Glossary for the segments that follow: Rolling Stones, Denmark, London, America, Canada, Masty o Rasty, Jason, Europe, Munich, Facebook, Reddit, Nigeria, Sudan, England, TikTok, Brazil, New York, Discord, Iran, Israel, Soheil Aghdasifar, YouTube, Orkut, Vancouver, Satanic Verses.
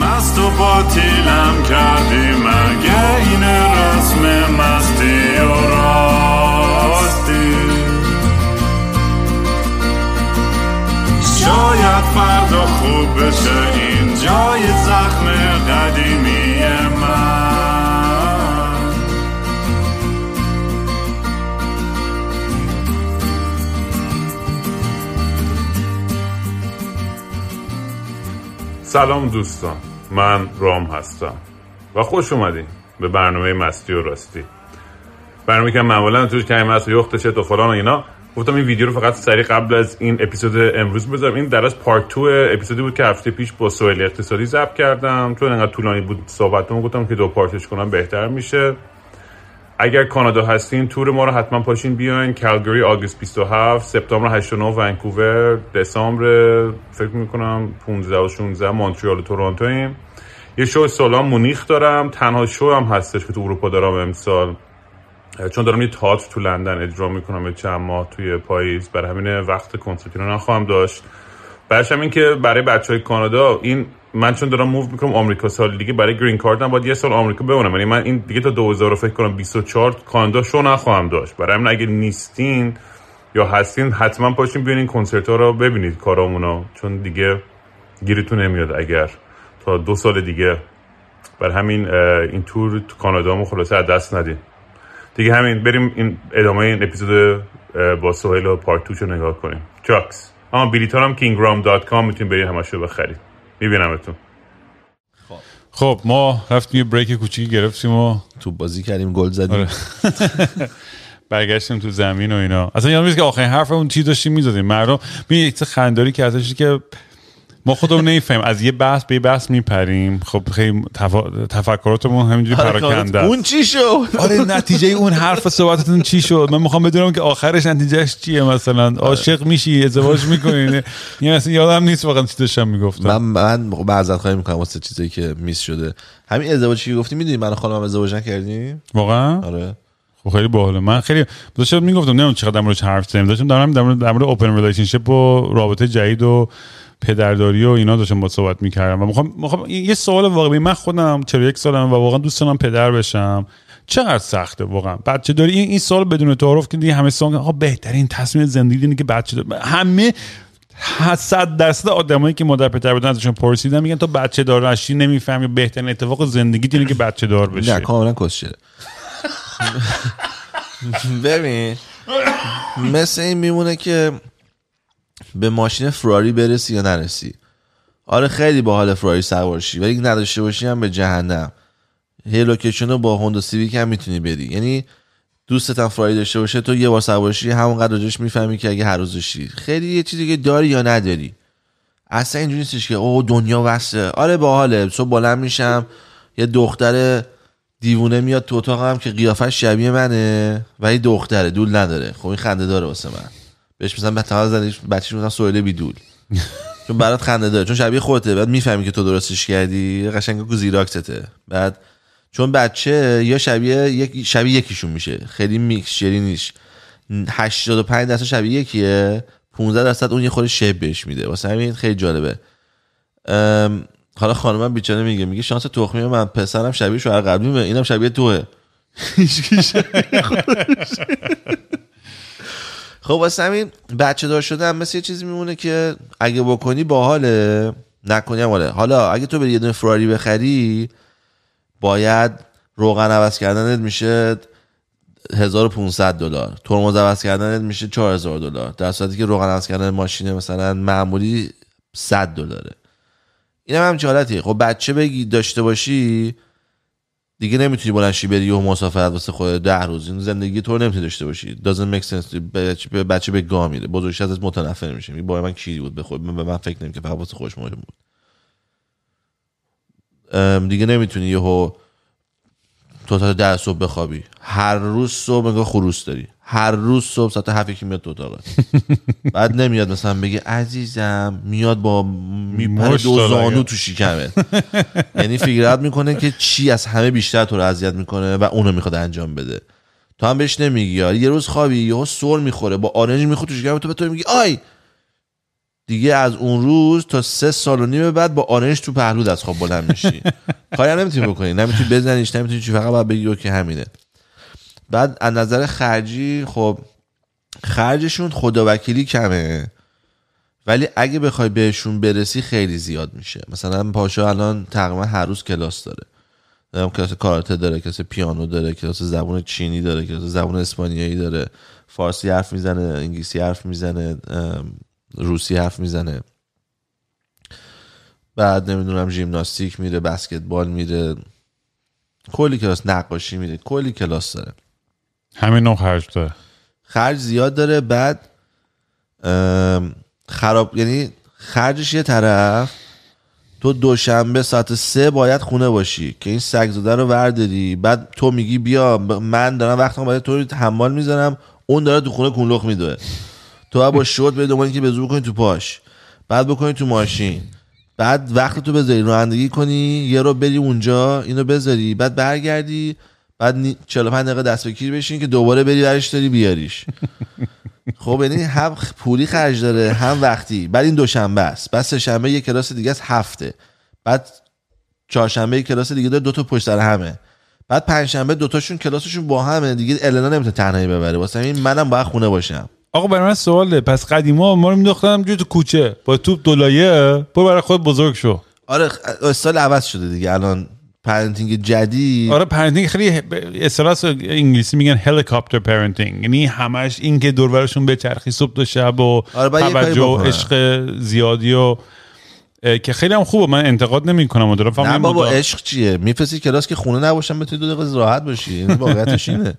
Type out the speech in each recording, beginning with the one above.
مست و باطیلم کردی مگه این رسم مستی و راستی؟ شاید فردا خوب بشه این جای زخم قدیمی من. سلام دوستان، من رام هستم و خوش اومدین به برنامه مستی و راستی. برنامه که معمولا توش کلمه است یختشه تو فلان و اینا. گفتم این ویدیو رو فقط سریع قبل از این اپیزود امروز بذارم. این در از پارت 2 اپیزودی بود که هفته پیش با سهیل اقتصادی ضبط کردم. چون انقدر طولانی بود صحبتمون، گفتم که دو پارتش کنم بهتر میشه. اگر کانادا هستین تور ما رو حتما پاشین بیاین. کالگری آگوست 27، سپتامبر 89، ونکوور، دسامبر فکر میکنم 15 و 16 مونترال و تورنتو ایم. یه شو سالان مونیخ دارم، تنها شو هم هستش که تو اروپا دارم امسال، چون دارم یه تئاتر تو لندن اجرا میکنم چند ماه توی پاییز، برای همین وقت کنسرت رو نخواهم داشت. برش هم این که برای بچهای کانادا این من چون دارم موو میکنم آمریکا، سال دیگه برای گرین کارت هم باید یه سال آمریکا بمونم، یعنی من این دیگه تا 2000 فکر کنم 24 کانادا شو نخواهم داشت. برای همین اگه نیستین یا هستین حتما پاشین بیاین کنسرت ها رو ببینید، کارامونا، چون دیگه گیرتون نمیاد اگر تا 2 سال دیگه. برای همین این تور تو کانادامون خلاصه از دست ندین دیگه. همین، بریم این ادامه این اپیزود با سهیل و پارت 2 رو نگاه کنیم. چاکس. اما بلیط‌ها هم kingram.com میتونید برید همش رو بخرید. میبینمتون. خب ما رفتیم یه بریک کوچیکی گرفتیم و تو بازی کردیم، گل زدیم. برگشتیم تو زمین و اینا. اصلا یادم نیست که آخرین حرفمون چی داشتیم می‌زدیم. مردم یه خنداری که ازش که ما خودمون نمی‌فهمیم، از یه بحث به یه بحث میپریم. خب خیلی تفکراتمون همینجوری پراکنده. اون چی شد؟ آره، نتیجه اون حرف صحبتتون چی شد؟ من میخوام بدونم که آخرش نتیجهش چیه. مثلا عاشق میشی، ازدواج میکنی، یعنی اصلا یادم نیست واقعا چی داشتم میگفتم. من بعضا خواهی میکنم واسه چیزایی که میس شده. همین ازدواجی که گفتی، میدونی من و خانمم ازدواج نکردیم واقعا؟ آره. خب خیلی باحال. من خیلی داشتم میگفتم نمیدونم چقدر امروز حرف زدم، داشتم در مورد اوپن ریلیشنشیپ و رابطه جدید و پدرداری و اینا داشتم با صحبت میکردم و میخوام یه سوال واقعی، من خودم 41 سالمه و واقعا دوست دارم پدر بشم. چقدر سخته واقعا بچه داری؟ این سوال بدون تعارف که دیگه همه سوال آقا بهترین تصمیم زندگی اینه که بچه داری. همه 100% آدمایی که مادر پدر بودن ازشون پرسیدم میگن تو بچه دار نشی نمیفهمی، بهترین اتفاق زندگیت اینه که بچه دار بشی. نه کاملا کسشه. ببین مثل این میمونه که به ماشین فراری برسی یا نرسی. آره خیلی باحال فراری سوار شی، ولی اگه نداشته باشی هم به جهنم. هی لوکیشن رو با هوندا سیویک هم میتونی بری، یعنی دوستت هم فراری داشته باشه تو یه بار سوار شی همونقدر راجعش میفهمی که اگه هر روز شی خیلی یه چیزی که داری یا نداری. اصلا اینجوری نیستش که او دنیا واسه. آره باحاله، صبح بلند میشم یه دختر دیوونه میاد تو اتاقم که قیافش شبیه منه ولی دختره، دول نداره. خب این خنده داره واسه من. بهش مثلا بتاها زنیش بچه‌ش مثلا سوئله بیدول چون برات خنده داره، چون شبیه خودته. بعد میفهمی که تو درستش کردی، قشنگه کو زیراکسته. بعد چون بچه یا شبیه یکیشون میشه، خیلی میکسچری نیست. 85% شبیه یکیه، 15% اون یه خورده شب بهش میده. واسه همین خیلی جالبه. حالا خانمم بیچاره میگه شانس تخمین من پسرم شبیه شوهر قبلیمه، اینم شبیه توه. خب واسه همین بچه دار شدن مثل یه چیز میمونه که اگه بکنی باحاله، نکنی هم باحاله. حالا اگه تو بری یه دونه فراری بخری، باید روغن عوض کردنت میشه $1,500، ترمز عوض کردنت میشه $4,000، در صورتی که روغن عوض کردن ماشین مثلا معمولی $100. این هم جالتیه. خب بچه بگی داشته باشی دیگه نمیتونی بلنشی بری و مسافرت واسه خود 10 روز. این زندگی تو رو نمیتونی داشته باشی. doesn't make sense. بچه به گاه میره، بزرگش ازت متنفر میشه. می با من کیری بود، بخوام من فکر نمیکنم که فقط واسه خوش ماجم بود. دیگه نمیتونی یهو تو تا 10 صبح بخوابی. هر روز صبح انگار خروس داری، هر روز صبح ساعت 7 میاد تو اتاقت. بعد نمیاد مثلا بگه عزیزم، میاد با میپره 2 زانو تو شکمت. یعنی فکرات میکنه که چی از همه بیشتر تو رو اذیت میکنه و اونو میخواد انجام بده. تو هم بهش نمیگی. یه روز خوابی یهو سر میخوره با آرنج میخوره تو شکمت، تو به تو میگی آی دیگه از اون روز تا 3.5 سال بعد با آرنج تو پهلود از خواب بلند میشی. کاری نمیتونی بکنی، نمیتونی بزنیش، نمیتونی چی، فقط باید بگی اوکی همینه. بعد از نظر خرجی خب خرجشون خداوکیلی کمه، ولی اگه بخوای بهشون برسی خیلی زیاد میشه. مثلا پاشا الان تقریبا هر روز کلاس داره، کلاس کاراته داره، کلاس پیانو داره، کلاس زبان چینی داره، کلاس زبان اسپانیایی داره، فارسی حرف میزنه، انگلیسی حرف میزنه، روسی حرف میزنه، بعد نمیدونم ژیمناستیک میره، بسکتبال میره، کلی کلاس، نقاشی میره، کلی کلاس داره. همین نوع خرج داره، خرج زیاد داره. بعد خراب، یعنی خرجش یه طرف، تو دوشنبه ساعت 3 باید خونه باشی که این سگزاده رو ورداری، بعد تو میگی بیا من دارم وقتم باید تو رو حمال میزنم، اون داره تو خونه کنلخ میدوه، تو باید با شورت به دومانی که بزور بکنی تو پاش، بعد بکنی تو ماشین، بعد وقت تو بذاری رانندگی کنی، یه رو بری اونجا اینو بذاری، بعد برگردی، بعد 45 دقیقه دست به کیر بشین که دوباره بری برشتری بیاریش. خب یعنی هم پولی خرج داره هم وقتی. بعد این دوشنبه است، بعد سه شنبه یک کلاس دیگه است هفته، بعد چهارشنبه یک کلاس دیگه داره، دو تا پشت سر همه، بعد پنجشنبه دو تاشون کلاسشون با همه دیگه، النا نمیتونه تنهایی ببره، واسه همین منم باید خونه باشم. آقا برای من سواله، پس قدیما ما رو مینداختن جو تو کوچه با توپ دولایه، برای خود بزرگ شو. آره استایل عوض شده دیگه الان، پرنتینگ جدید. آره پرنتینگ خیلی اصطلاح انگلیسی میگن هلیکاپتر پرنتینگ، یعنی همش این که دور برشون بچرخی صبح تا شب و توجه و عشق زیادی و که خیلی هم خوبه، من انتقاد نمیکنم. نه بابا عشق چیه، میفرسی کلاس که خونه نباشم بتونی 2 دقیقه راحت باشی، این واقعیتش اینه.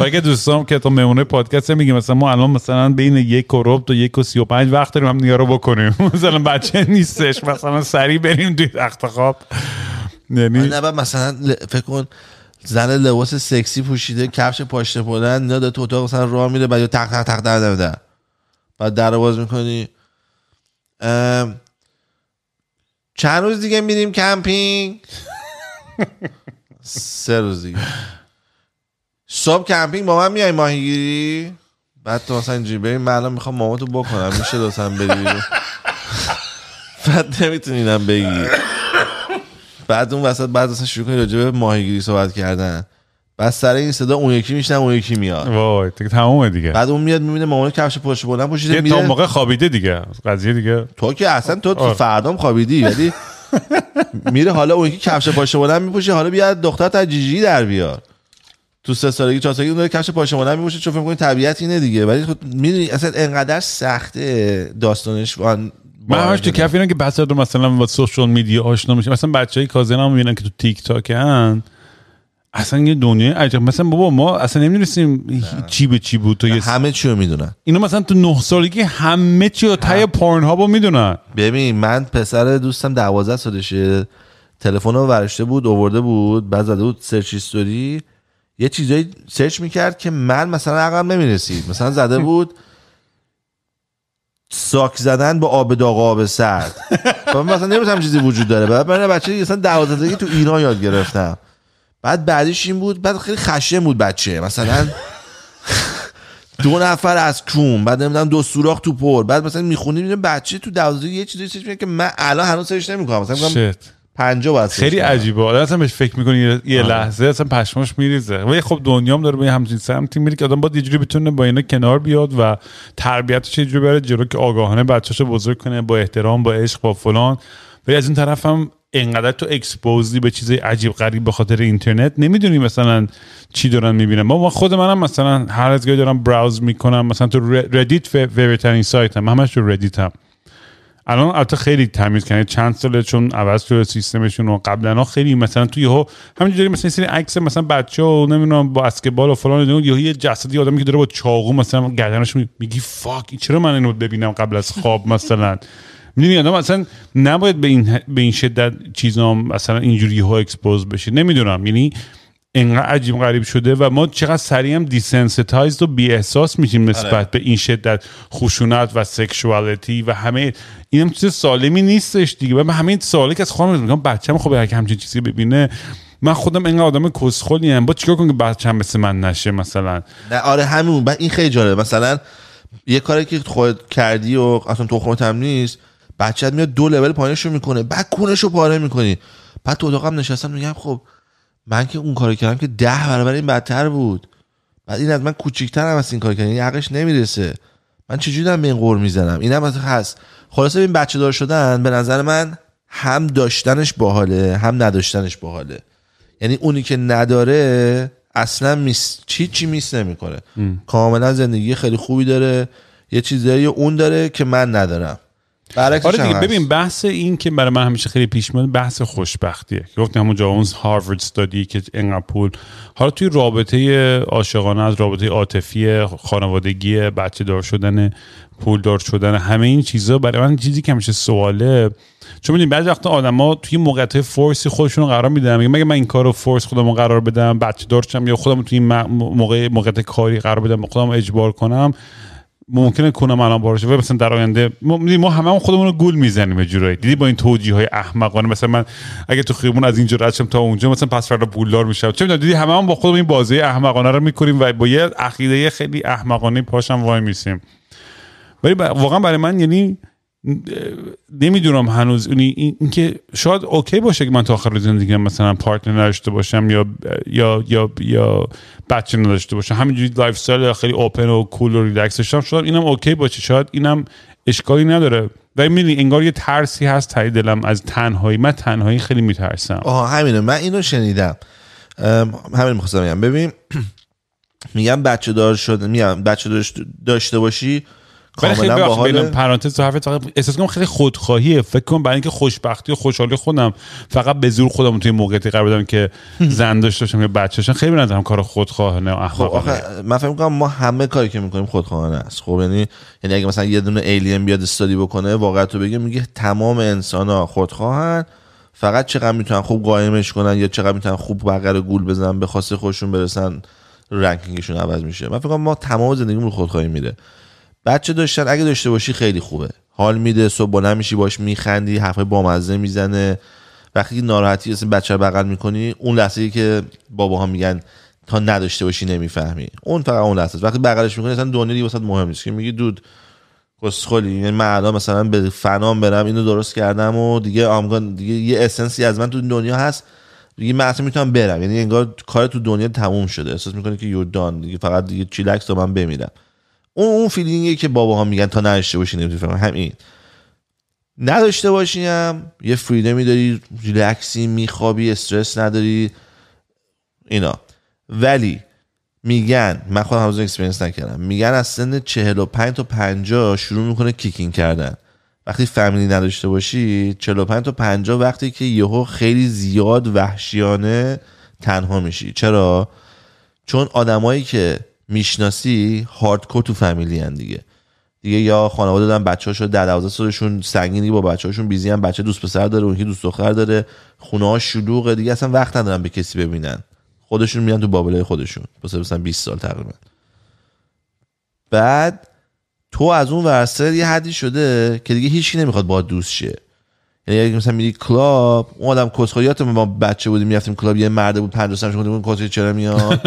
باید دوستام که تو مهمونه پادکست میگیم مثلا ما الان مثلا بین 1:15 تا 1:35 وقت داریم هم نگارو بکنیم، مثلا بچه نیستش، مثلا سریع بریم توی تخت خواب. نه بعد مثلا فکر کن زن لباس سکسی پوشیده، کفش پاشنه بلند، نه تو اتاق مثلا راه میره، بعد تق تق تق در بعد در باز میکنی چند روز دیگه میریم کمپینگ. 3 روز دیگه صبح کمپینگ با من میای ماهیگیری، بعد تو مثلا اینجوری بریم من الان میخوام ماماتو بکنم میشه دوستم بری، بعد نمیتونینم بگی. بعد اون وسط بعد اصلا شروع کنی راجع به ماهیگیری صحبت کردن، بعد سر این صدا اون یکی میشن اون یکی میاد، وای دیگه تمومه دیگه. بعد اون میاد میبینه مامان کفش پشت بلند پوشیده میره، اون موقع خوابیده دیگه، قضیه دیگه تو که اصلا تو فردام خوابیدی، ولی میره حالا اون یکی کفش پشت بلند میپوشه، حالا بیا دختر تا جیجی در بیار تو 3 سالگی 4 سالگی اون کفش پشت بلند میپوشه، چون فکر می‌کنی طبیعت اینه دیگه، ولی خب میدونی اصلا انقدر سخته داستانش. من همش تو کف اینم که بچه‌ها رو مثلا با سوشال میدیا آشنا میشن، مثلا بچهای کازنم میبینن که تو تیک تاک هن، اصلا یه دنیای عجب. مثلا بابا ما اصلا نمی‌دونستیم چی به چی بود، تو همه چی رو میدونن اینا، مثلا تو 9 سالگی همه چی رو تای پورن ها رو میدونن. ببین من پسر دوستم 12 سالشه تلفنو ورشته بود آورده بود، بعد زده بود سرچ استوری، یه چیزایی سرچ میکرد که من مثلا عقلم نمی‌رسید، مثلا زده بود ساک زدن با آب داغ آب سرد، من مثلا نمی‌دونم چیزی وجود داره. بعد من بچه‌ای مثلا 12 سالگی تو ایران یاد گرفتم. بعدش این بود، بعد خیلی خشن بود بچه، مثلا 2 نفر از کوم، بعد نمی‌دونم 2 سوراخ تو پر، بعد مثلا می‌خونی می‌بینی بچه تو 12 یه چیزی سرچ می‌کنه که من الان هنوز سرچ نمی‌کنم، مثلا میگم 50 باشه. خیلی عجیبه، آدم اصلا بهش فکر می‌کنه یه لحظه اصلا پشماش میریزه. ولی خب دنیام داره به همین سمتی میره که آدم باید یه جوری بتونه با اینا کنار بیاد و تربیتش یه جوری بره جلو که آگاهانه بچه‌شو بزرگ کنه، با احترام، با عشق، با فلان. ولی از این طرف هم انقدر تو اکسپوزی به چیزای عجیب غریب به خاطر اینترنت، نمیدونی مثلا چی دارن میبینن. ما خود منم مثلا هر از گاهی دارم براوز میکنم، مثلا تو ردیت فیوریترین سایتم، همش تو ردیتم الان. البته خیلی تمیز کنه چند ساله، چون عوض تو سیستمشون و قبلا خیلی مثلا تو یهو همینجوری مثلا سری عکس مثلا بچه‌ها نمیدونم با اسکتبال و فلان، یهو یه جسدی آدمی که داره با چاقو مثلا گردنش میگی فاک چرا من اینو ببینم قبل از خواب مثلا. میدونی آدم اصلا نباید به این شدت چیزا مثلا اینجوری ها اکسپوز بشه، نمیدونم یعنی انقدر عجیب غریب شده و ما چقدر سریع هم دیسنسیتایزد و بی احساس میشیم نسبت به این شدت خشونت و سکشوالیتی و همه اینم هم چیز سالمی نیستش دیگه. من همین سوالی که از خودم میگم بچه‌م خب هر کی همچین چیزی ببینه، من خودم انقدر آدم کسخلیم، با چیکار کنم که بچه‌م مثل من نشه مثلا. نه آره همون، این خیلی جالبه. مثلا یه کاری که خودت کردی و اصلا تو خودت هم نیست، بچه‌ت میاد دو لول پایینشو میکنه، بعد کونشو پاره میکنی. بعد تو اتاقم نشستم میگم خب من که اون کارو کردم که 10 برابر این بدتر بود، بعد این از من کوچیک‌ترم از این کار کردن، یعنی عقلش نمیرسه. من چجوری دارم به این قور میزنم؟ اینم از هست. خلاصه این بچه دار شدن به نظر من هم داشتنش باحاله هم نداشتنش باحاله. یعنی اونی که نداره اصلا چی میس نمیکنه، کاملا زندگی خیلی خوبی داره. یه چیزایی اون داره که من ندارم. آره دیگه. ببین بحث این که برای من همیشه خیلی پیش میاد بحث خوشبختیه. گفتم همون جاونز هاروارد استادی که انقدر پول، حالا توی رابطه عاشقانه، از رابطه عاطفی، خانوادگی، بچه دار شدن، پول دار شدن، همه این چیزا برای من چیزی که همیشه سواله. چون میدونی بعضی وقتا آدما توی موقعیت فورسی خودشون رو قرار میدن، میگه مگه من این کارو فورس خودمو قرار بدم بچه دار شم، یا خودمو توی موقعیت کاری قرار بدم، خودمو اجبار کنم، ممکنه کنم الان بارش و مثلا در آینده ما هممون خودمون رو گول میزنیم یه جورایی. دیدی با این توجیه‌های احمقانه، مثلا من اگه تو خیابون از اینجا رد شم تا اونجا مثلا پس فردا پولدار میشم، چه میدونم. دیدی هممون با خودمون این بازی احمقانه رو میکنیم و با یه عقیده خیلی احمقانه پاشم وای میسیم. ولی واقعا برای من یعنی نمیدونم هنوز این که شاید اوکی باشه که من تا آخر زندگیم مثلا پارتنر نداشته باشم یا بچه نداشته باشم، همینجوری لایف استایل خیلی اوپن و کول و ریلکس داشتم، شاید اینم اوکی باشه، شاید اینم اشکالی نداره. ولی می‌بینی انگار یه ترسی هست ته دلم از تنهایی. من تنهایی خیلی میترسم. آها همینه، من اینو شنیدم، همین می‌خواستم بگم. ببین میگم بچه دار شدن، میگم بچه داشته باشی کاملا باحال. پرانتز تو حرفت احساس کنم خیلی خودخواهیه. فکر کنم برای اینکه خوشبختی و خوشحالی خودم فقط به زور خودم توی موقعیتی قرار بدم که زن داشته باشم یا بچه داشته باشم، خیلی نظرم کار خودخواهانه و اخلاقانه. من فکر می‌کنم ما همه کاری که می‌کنیم خودخواهانه است. خب یعنی اگه مثلا یه دونه ایلین بیاد استادی بکنه، واقعا تو بگم میگه تمام انسان‌ها خودخواهن، فقط چقدر میتونن خوب قایمش کنن یا چقدر میتونن خوب بغل گول بزنن به خواسته خودشون برسن، رنکینگشون عوض میشه. من فکر می‌کنم ما تمام زندگیمون خودخواهی میره. بچه داشتن اگه داشته باشی خیلی خوبه، حال میده، صبح بلند میشی باش میخندی، حرفای بامزه میزنه. وقتی ناراحتی اصلا بچه رو بغل میکنی، اون لحظه‌ای که باباها میگن تا نداشته باشی نمیفهمی، اون فقط اون لحظه است. وقتی بغلش میکنی اصلا دنیایی واسات مهم نیست که میگی دود کسخلی، یعنی من الان مثلا به فنام برم اینو درست کردم و دیگه آمگان دیگه یه اسنسی از من تو دنیا هست، دیگه من اصلا میتونم برم. یعنی انگار کار تو دنیا تموم شده، احساس میکنی که یودان دیگه فقط دیگه چیلکس من بمیرم. اون فیلینگی که باباها میگن تا نداشته باشی نمیفهمم. همین نداشته باشیم یه فریدمی داری، ریلکسی، میخوابی، استرس نداری اینا. ولی میگن، من خودم هنوز اکسپریانس نکردم، میگن از سن 45 تا 50 شروع میکنه کیکینگ کردن. وقتی فامیلی نداشته باشی 45 تا 50 وقتی که یهو خیلی زیاد وحشیانه تنها میشی. چرا؟ چون آدمایی که میشناسی هاردکور تو فامیلی ان دیگه یا خانواده دارن، بچه‌هاشو 12 سالشون سنگینی با بچه‌هاشون بیزی ان، بچه دوست پسر داره، اون که دوست دختر داره، خونه‌ها شلوغه دیگه، اصلا وقت ندارن به کسی ببینن، خودشون میان تو بابلای خودشون مثلا 20 سال تقریبا. بعد تو از اون ورسه یه حدی شده که دیگه هیچکی نمیخواد با دوست شه. یعنی مثلا میری کلاب، اون آدم کسخوریات ما بچه بودیم میرفتیم کلاب، یه مرد بود 50 سالش بود، اون کسخوری چرا میاد؟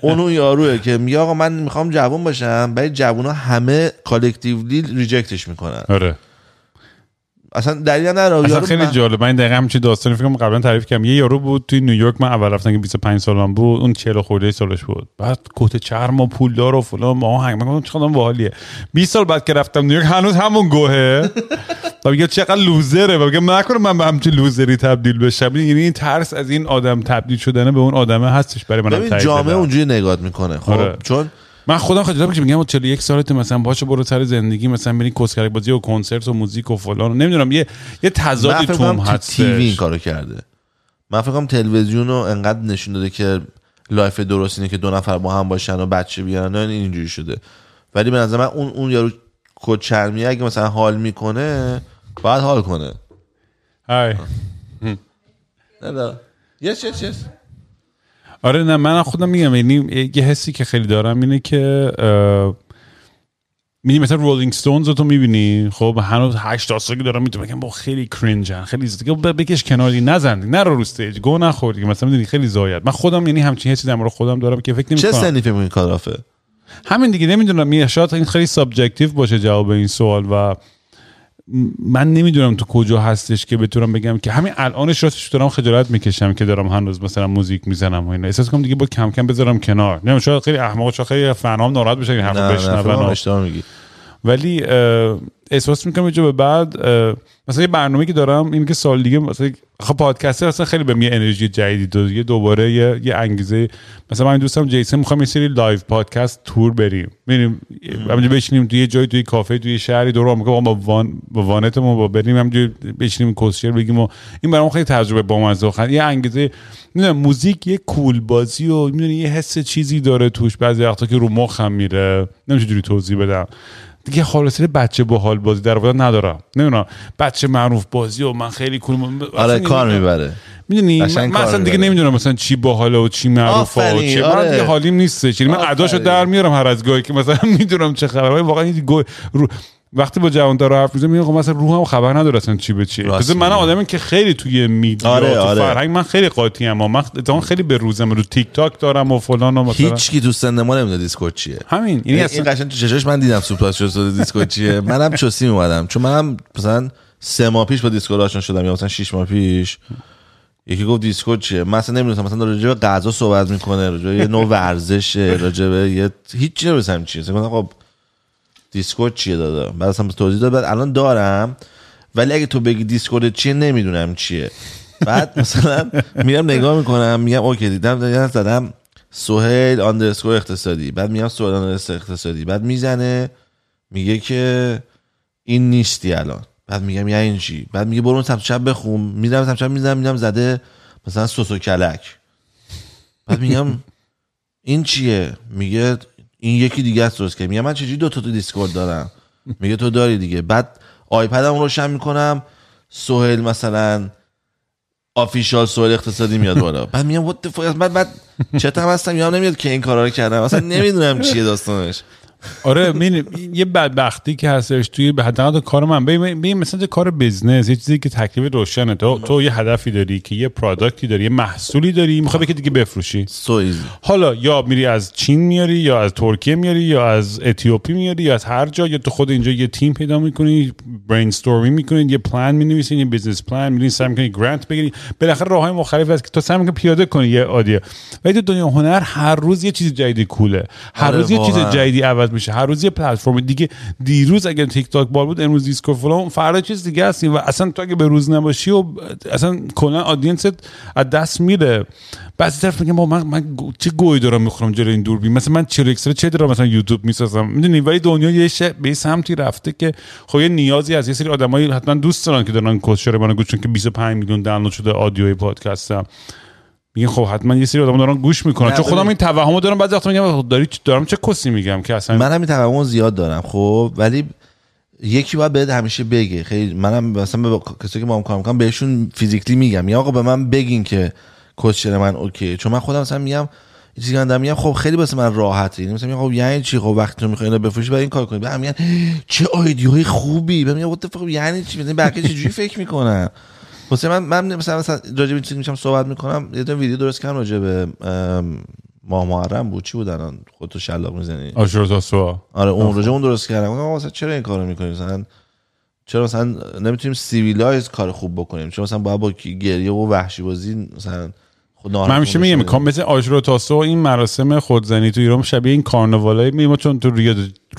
اون یاروئه که میگه آقا من میخوام جوان باشم، ولی جوونا همه کالکتیولی ریجکتش میکنن. آره اصلا دلیل نداره. یارو خیلی جالب، من دقیقاً همین داستانی فکر کنم قبلا تعریف کردم. یه یارو بود توی نیویورک، من اول رفتم که 25 سالم بود، اون 40 خورده سالش بود، بعد کت چرم و پولدار و فلان آهنگ، من چقدر باحالیه. 20 سال بعد که رفتم نیویورک هنوز همون گوهه. میگه چقدر لوزره، میگه نکنه من به همچین لوزری تبدیل بشم. یعنی این ترس از این آدم تبدیل شدن به اون آدمه هستش برای من. ببین جامعه اونجوری نگاه میکنه. خب آره. چون من خودم خجالت میشم میگم 41 سالته مثلا باشه برو سر زندگی، مثلا برین کسکری بازی و کنسرت و موزیک و فلان، نمیدونم یه تضادی تو هم هست. تی وی این کارو کرده. من فکر کنم تلویزیون رو انقدر نشون داده که لایف درست اینه که دو نفر با هم باشن و بچه بیارن، اینجوری شده. ولی به نظر من اون یارو کد چرمی اگه مثلا حال میکنه باید حال کنه. های نه yes. آره نه من خودم میگم، یعنی یه حسی که خیلی دارم اینه که میبینی مثلا رولینگ ستونز رو تو میبینی، خب هنوز 80 سالگی دارم میتونم بگم با خیلی کرنجن، خیلی زیاده بکش کناری، نزند نه رو استیج گو نخور دیگه، مثلا میدونی خیلی زاید. من خودم یعنی همچین حسی در مورد خودم دارم که فکر نمی‌کنم چه سنی فهمین کارافه. همین دیگه. نمیدونم یه شاید این خیلی سابجکتیو باشه جواب این سوال و من نمیدونم تو کجا هستش که بتونم بگم که همین الانش راستش دارم خجالت میکشم که دارم هنوز مثلا موزیک میزنم و اینا. احساس کنم دیگه با کم کم بذارم کنار. نمیدونم شاید خیلی احمق و خیلی فنام ناراحت بشه این حرفو بشنون، ولی احساس میکنم یه جا بعد مثلا یه برنامه‌ای که دارم این که سال دیگه مثلا خب پادکست اصلا خیلی به میاد انرژی جدیدی دوباره یه انگیزه. مثلا من دوستم جیسون میخوام یه سری لایو پادکست تور بریم، میریم همینجا بشینیم توی یه جای توی کافه توی شهری دور آمریکا با وانتمون با بریم همینجا بشینیم کوشر بگیم و این برام خیلی تجربه بامزه و یه انگیزه. میدونم موزیک یه کول بازی و میدونی یه حس چیزی داره توش بعضی وقتا که رو مخم میره، نمیشه جوری توضیح بدم دیگه. خالصه بچه باحال بازی در واقع ندارم، نمیدونم بچه معروف بازی و من خیلی کول آره کار میبره، میدونی من اصلا دیگه نمیدونم مثلا چی باحاله و چی معروفه و چه من دیگه حالیم نیستش. یعنی من اداشو در میارم هر از گاهی که مثلا میدونم چه خبره. واقعا وقتی با جوان‌ترا حرف می‌زنم میگم مثلا روحم خبر نداره اصلا چی به چیه. مثلا من آدمی که خیلی توی میدیا تو فرهنگ من خیلی قاطی ام، من اتفاقا خیلی به روزم رو تیک تاک دارم و فلان و مثلا هیچ کی تو سنده ما نمیدونه دیسکورد چیه. همین یعنی اصلا این قشنگ تو چشاش من دیدم سورپرایز شد دیسکورد چیه. منم چوسی اومدم چون منم مثلا 3 ماه پیش با دیسکورد آشنا شدم یا مثلا 6 ماه پیش. یکی گفت دیسکورد چیه من اصلا نمی‌دونم، مثلا راجع به غذا صحبت می‌کنه، راجع به نوع ورزش، راجع به هیچ نمی‌دونم چیه. مثلا دیسکورد چیه دادا بعد اصلا توضیح داد بعد الان دارم، ولی اگه تو بگی دیسکورد چیه نمیدونم چیه. بعد مثلا میرم نگاه میکنم میگم اوکی دیدم زدم سهیل آندرسکور اقتصادی، بعد میام سهیل آندرسکور اقتصادی، بعد میزنه میگه که این نیستی الان، بعد میگم یعنی چی، بعد میگه برو سمت چپ بخون، میرم سمت چپ میزنم میگم زده مثلا سوسو کلک، بعد میگم این چیه، میگه این یکی دیگه است درست که میگم من چجوری دو تا دیسکورد دارم، میگه تو داری دیگه. بعد آیپدم روشن میکنم سهیل مثلا آفیشال سهیل اقتصادی میاد بالا، بعد میگم what the fuck. بعد چتم هستم یا نمیاد که این کارا رو کردم، اصلا نمیدونم چیه داستانش. آره یه بدبختی که هستش توی به حداقل کار من ببین مثلا کار بیزنس یه چیزی که تکلیف روشنه، تو یه هدفی داری که یه پروداکتی داری، یه محصولی داری میخوای که دیگه بفروشی. حالا یا میری از چین میاری یا از ترکیه میاری یا از اتیوپی میاری یا از هر جا، یا تو خود اینجا یه تیم پیدا میکنی، برین استورمینگ میکنید، یه پلان مینویسین، یه بیزنس پلان میرین سعی میکنید گرانت بگیرید، بالاخره راههای مختلفی هست که تو سعی میکنی پیاده کنی یه عادیه. ولی تو دنیای هنر هر روز یه چیز جدیدی کوله، هر روز یه چیز جدیدی میشه، هر روز یه پلتفرم دیگه. دیروز اگه تیک تاک بال بود، امروز دیسکورد فلان، فردا چیز دیگه هستی و اصلا تو اگه به روز نباشی و اصلا کلا آدینست از دست میره. بعضی طرف میگه من چه گوی دارم میخورم جلوی این دوربین، مثلا من چه اکسترا چه دارم مثلا یوتیوب میسازم، میدونی. ولی دنیا یه به سمتی رفته که خب یه نیازی از یه سری آدمایی حتما دوست دارن که دارن کوشر منو گوش کنن که 25 میلیون دانلود شده آدیوی پادکستم، میگن خب حتما یه سری آدم دارن گوش میکنن. چون خودم این توهمو دارم بعضی وقتا میگم دارم چه کسی میگم که اصلا من همین توهمو زیاد دارم. خب ولی یکی باید بهت همیشه بگه. خیلی منم مثلا به کسایی که ما کار میکنم بهشون فیزیکلی میگم یا آقا به من بگین که کوشر من اوکی، چون من خودم مثلا میگم یه چیزی گندم میگم خب خیلی واسه من راحته. یعنی مثلا میگم خب یعنی چی، خب وقتی تو میخوای اینا بفروشی برای این کار کنی، بعد میگن چه ایده‌ای خوبی، بعد میگم اتفاقا یعنی چی، مثلا بقیه چه جوری فکر میکنن. من مثلا راجع به چیزی میشم صحبت میکنم، یه تا ویدیو درست کردم راجع به ماه محرم بود، چی بود الان خودتو شلاق میزنی آشورا سوا. آره اون راجع اون درست کردم. مثلا چرا این کارو میکنیم، مثلا چرا مثلا نمیتونیم سیویلایز کار خوب بکنیم، چرا مثلا باید با گریه و وحشی بازی مثلا من همیشه میگم کامنت آشورا تاسو این مراسم خودزنی تو ایران شبیه این کارناوالای میمون، چون تو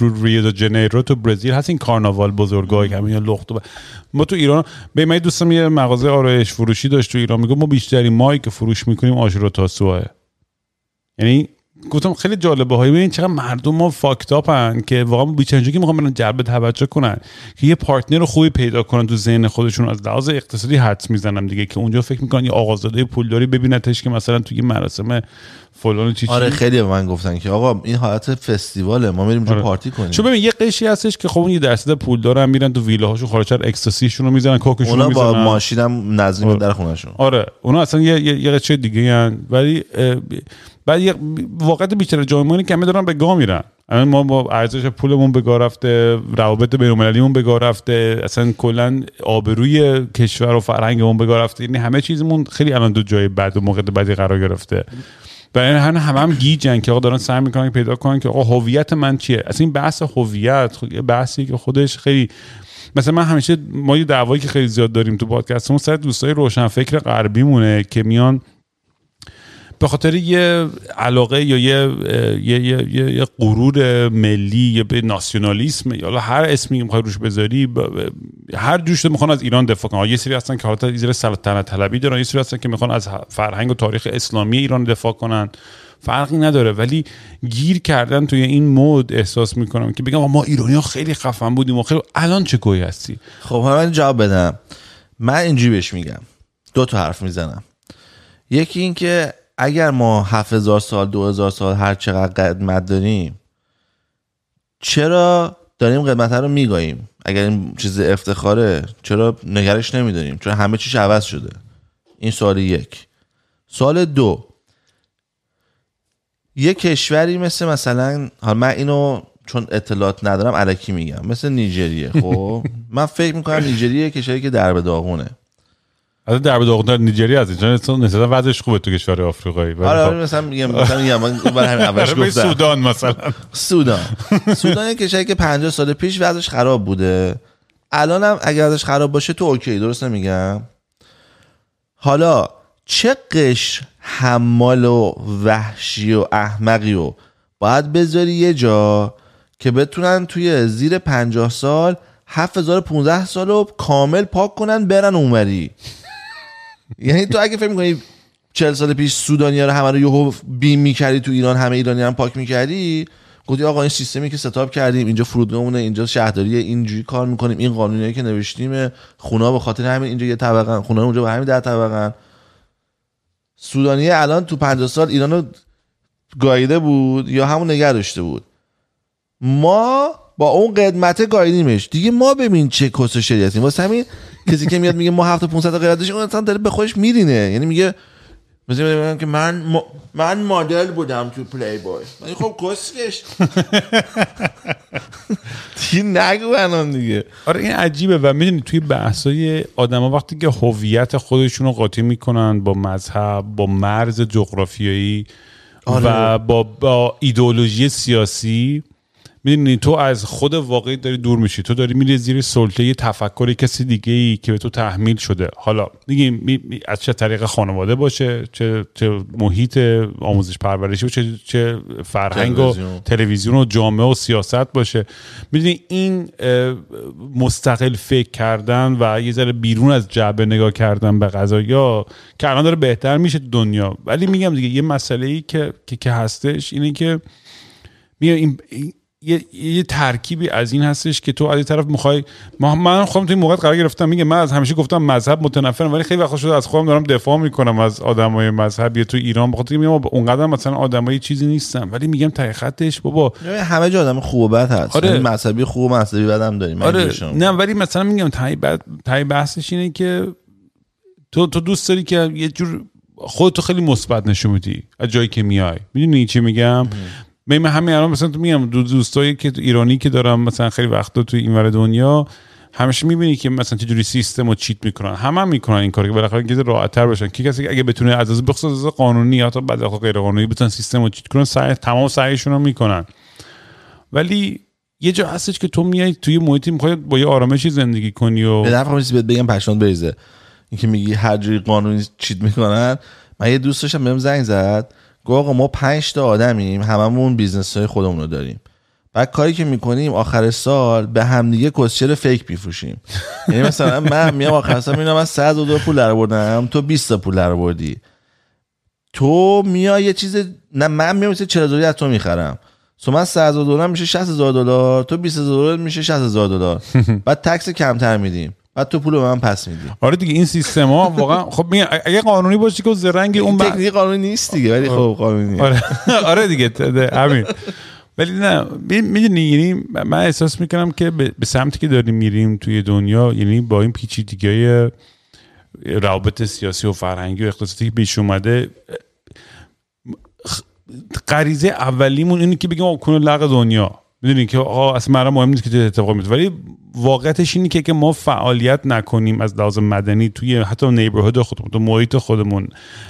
ریو د ژانیرو تو برزیل هست این کارناوال بزرگای همین لخت. ما تو ایران به من دوستم یه مغازه آرایش فروشی داشت تو ایران، میگه ما بیشترین مایی که فروش میکنیم آشورا تاسوه. یعنی گفتم خیلی جالبه های ببین چقدر مردم ما فاکتاپن که واقعا بیچنجوری میخوام برن جلب توجه کنن که یه پارتنر خوبی پیدا کنن تو ذهن خودشون. از لحاظ اقتصادی حدس میزنم دیگه که اونجا فکر میکنن یه آقازاده پولداری ببینتش که مثلا توی مراسم فلان چیزی. آره خیلی به من گفتن که آقا این حالت فستیواله، ما میریم اونجا پارتی کنیم. چون ببین یه قشری هستش که خب اون یه درصد پولدارن میرن تو ویلاهاشون خارجر اکستاسیشون رو میزنن، کوکشون رو میزنن، اونا با ماشینم نزدیک در خونهشون. آره اونا اصلا یه چیز دیگه ان. ولی بعد واقعا بیشتر جامعه که همه دارن به گا میرن، الان ما با ارزش پولمون به گا رفته، روابط بین المللیمون به گا رفته، اصلا کلا آبروی کشور و فرهنگمون به گا رفته. یعنی همه چیزمون خیلی الان دو جای بد و موقعیت بدی قرار گرفته. برای همه هم گیجن که آقا دارن سعی میکنن پیدا کنن که آقا هویت من چیه. اصلا این بحث هویت بحثی که خودش خیلی، مثلا من همیشه، ما یه دعوایی که خیلی زیاد داریم تو پادکستمون سر دوستای روشنفکر غربی مونه که میان به خاطر یه علاقه یا یه غرور ملی یا به ناسیونالیسم یا هر اسمی میخوای روش بذاری، هر جوش میخوان از ایران دفاع کنن. یه سری هستن که حالت زیر سلطنت طلبی دارن، یه سری هستن که میخوان از فرهنگ و تاریخ اسلامی ایران دفاع کنن، فرقی نداره. ولی گیر کردن توی این مود احساس میکنم که بگم ما ایرانی ها خیلی خفن بودیم و خیلی، الان چه گویی هستی؟ خب من جواب بدم. من اینجوری بهش میگم، دو تا حرف میزنم. یکی این که اگر ما 7000 سال 2000 سال هر چقدر قدمت داریم، چرا داریم قدمت رو میگاییم؟ اگر این چیز افتخاره چرا نگرش نمیداریم؟ چرا همه چیش عوض شده؟ این سوال یک. سوال دو، یه کشوری مثل مثلا، حالا من اینو چون اطلاعات ندارم الکی میگم، مثل نیجریه. خب من فکر میکنم نیجریه کشوری که درب داغونه. از درب داغونه نیجریه از اینجا نسبتا وضعش خوبه تو کشور آفریقایی. آره مثلا میگم من همین اولش گفتم سودان، مثلا سودان یه کشوری که 50 سال پیش وضعش خراب بوده، الان هم اگه وضعش خراب باشه تو اوکی، درست نمیگم؟ حالا چه قشر حمال و وحشی و احمقی و باید بذاری یه جا که بتونن توی زیر 50 سال 7015 سال رو کامل پاک کنن برن اونوری. یعنی تو اگه فکر می‌کنی 40 سال پیش سودانی‌ها رو همه رو یهو بیم می‌کردی تو ایران، همه ایرانی‌ها رو پاک می‌کردی، گفتی آقا این سیستمی که ستاپ کردیم، اینجا فرودگاهمونه، اینجا شهرداریه، اینجوری کار می‌کنیم، این قانونیایی که نوشتیم، خونا به خاطر همین اینجا یه طبقه، خونا اونجا به همین 10 طبقه. سودانی الان تو 50 سال ایرانو گایده بود یا همون نگه داشته بود، ما با اون قدمت گایدیمش دیگه. ما ببین چه کس شریعتیم. واسه همین کسی که میاد میگه ما 7500 تا قیمت داشتیم، اون اصلا داره به خودش میرینه. یعنی میگه مثلا که من مدل بودم تو پلی بوی. ولی خب کسکش دیگه نگوانم دیگه. آره این عجیبه. و میدونی توی بحثای آدما وقتی که هویت خودشون رو قاطی میکنن با مذهب، با مرز جغرافیایی و با ایدئولوژی سیاسی، میدونی تو از خود واقعی داری دور میشی. تو داری میری زیر سلطه یه تفکر کسی دیگه‌ای که به تو تحمیل شده. حالا میگیم از چه طریق، خانواده باشه، چه محیط آموزش پرورشی باشه، چه فرهنگ و تلویزیون و جامعه و سیاست باشه. میدونی این مستقل فکر کردن و یه ذره بیرون از جعبه نگاه کردن به قضایا که الان داره بهتر میشه دنیا. ولی میگم دیگه یه مسئله‌ای که هستش اینه که یه ترکیبی از این هستش که تو از این طرف میخوای، من خودم توی موقع قرار گرفتم، میگه من از همیشه گفتم مذهب متنفرم، ولی خیلی وقت شده از خودم دارم دفاع میکنم از آدمای مذهبی تو ایران، بخاطر اینکه میگم اونقدر مثلا آدمای چیزی نیستم. ولی میگم تاریخش بابا همه جا آدم خوب و بد هست. آره. مذهبی خوب و مذهبی بد هم داریم. آره. نه ولی مثلا میگم تای بحثش اینه که تو دوست داری که یه جور خودتو خیلی مثبت نشون بدی از جایی که میای. میدونی چی میگم؟ من همین الان مثلا تو میگم دوستایی که ایرانی که دارم مثلا خیلی وقتا تو اینور دنیا، همیشه میبینی که مثلا چه جوری سیستمو چیت میکنن. همه میکنن این کارو که بالاخره گیز راحت‌تر بشن. کی کسی اگه بتونه از بخصوص قانونی یا تا بعد از غیر قانونی بتونن سیستمو چیت کنن، سعی تمام سعیشون رو میکنن. ولی یه جا هستش که تو میای توی محیطی میخوای با یه آرامشی زندگی کنی و به نفع کسی بگم پشمون بریزه. اینکه میگی هر جوری قانونی چیت میکنن. من یه دوست داشتم بهم زنگ زد، گویا ما 5 تا آدمیم، هممون بیزنس‌های خودمون رو داریم. بعد کاری که میکنیم آخر سال به هم دیگه کوشر فیک میفروشیم. یعنی مثلا من میام آخر سال میبینم من 100 دلار پول درآوردم، تو 20 تا پول درآوردی. تو میای یه چیز، نه من میام مثلا 40 دلاری از تو میخرم. سو من 100 دلار میشه 60,000 دلار، تو 20 دلار میشه 60,000 دلار. بعد تکس کمتر میدیم. بعد تو پول به من پس میدی. آره دیگه این سیستم ها واقعا خب میگن اگه قانونی باشه که زرنگ اون تکنیک قانونی نیست دیگه، ولی خب قانونیه. آره دیگه همین. ولی نه میدونی، یعنی من احساس میکنم که به سمتی که داریم میریم توی دنیا، یعنی با این پیچیدگی‌های روابط سیاسی و فرهنگی و اقتصادی پیش اومده، غریزه اولیمون اینه که بگیم اون کون لغ دنیا. میدونین که آقا اصلا برام مهم نیست که اتفاق میفته، ولی واقعیتش اینه که ما فعالیت نکنیم از لحاظ مدنی توی حتی نیبرهود خودمون، تو محیط خودمون،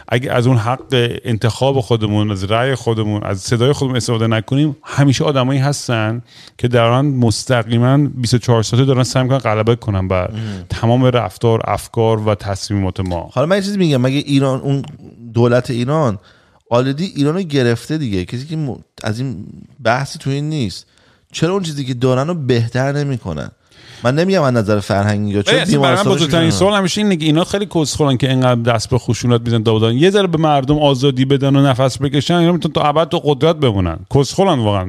اگه از اون حق انتخاب خودمون، از رأی خودمون، از صدای خودمون استفاده نکنیم، همیشه آدمایی هستن که دارن مستقیما 24 ساعته دارن سعی می‌کنن غلبه کنن بر تمام رفتار، افکار و تصمیمات ما. حالا من یه چیزی میگم، مگه ایران، اون دولت ایران آلدی ایرانو گرفته دیگه، کسی که از این بحثی تو این نیست، چرا اون چیزی که دارن رو بهتر نمی‌کنن؟ من نمیگم از نظر فرهنگی یا چه دیوار بزرگترین سوال همیشه اینه که اینا خیلی کسخلن که اینقدر دست به خشونت میزنن دادن، یه ذره به مردم آزادی بدن و نفس بکشن اینا میتونن تا ابد تو قدرت بمونن. کسخلن واقعا.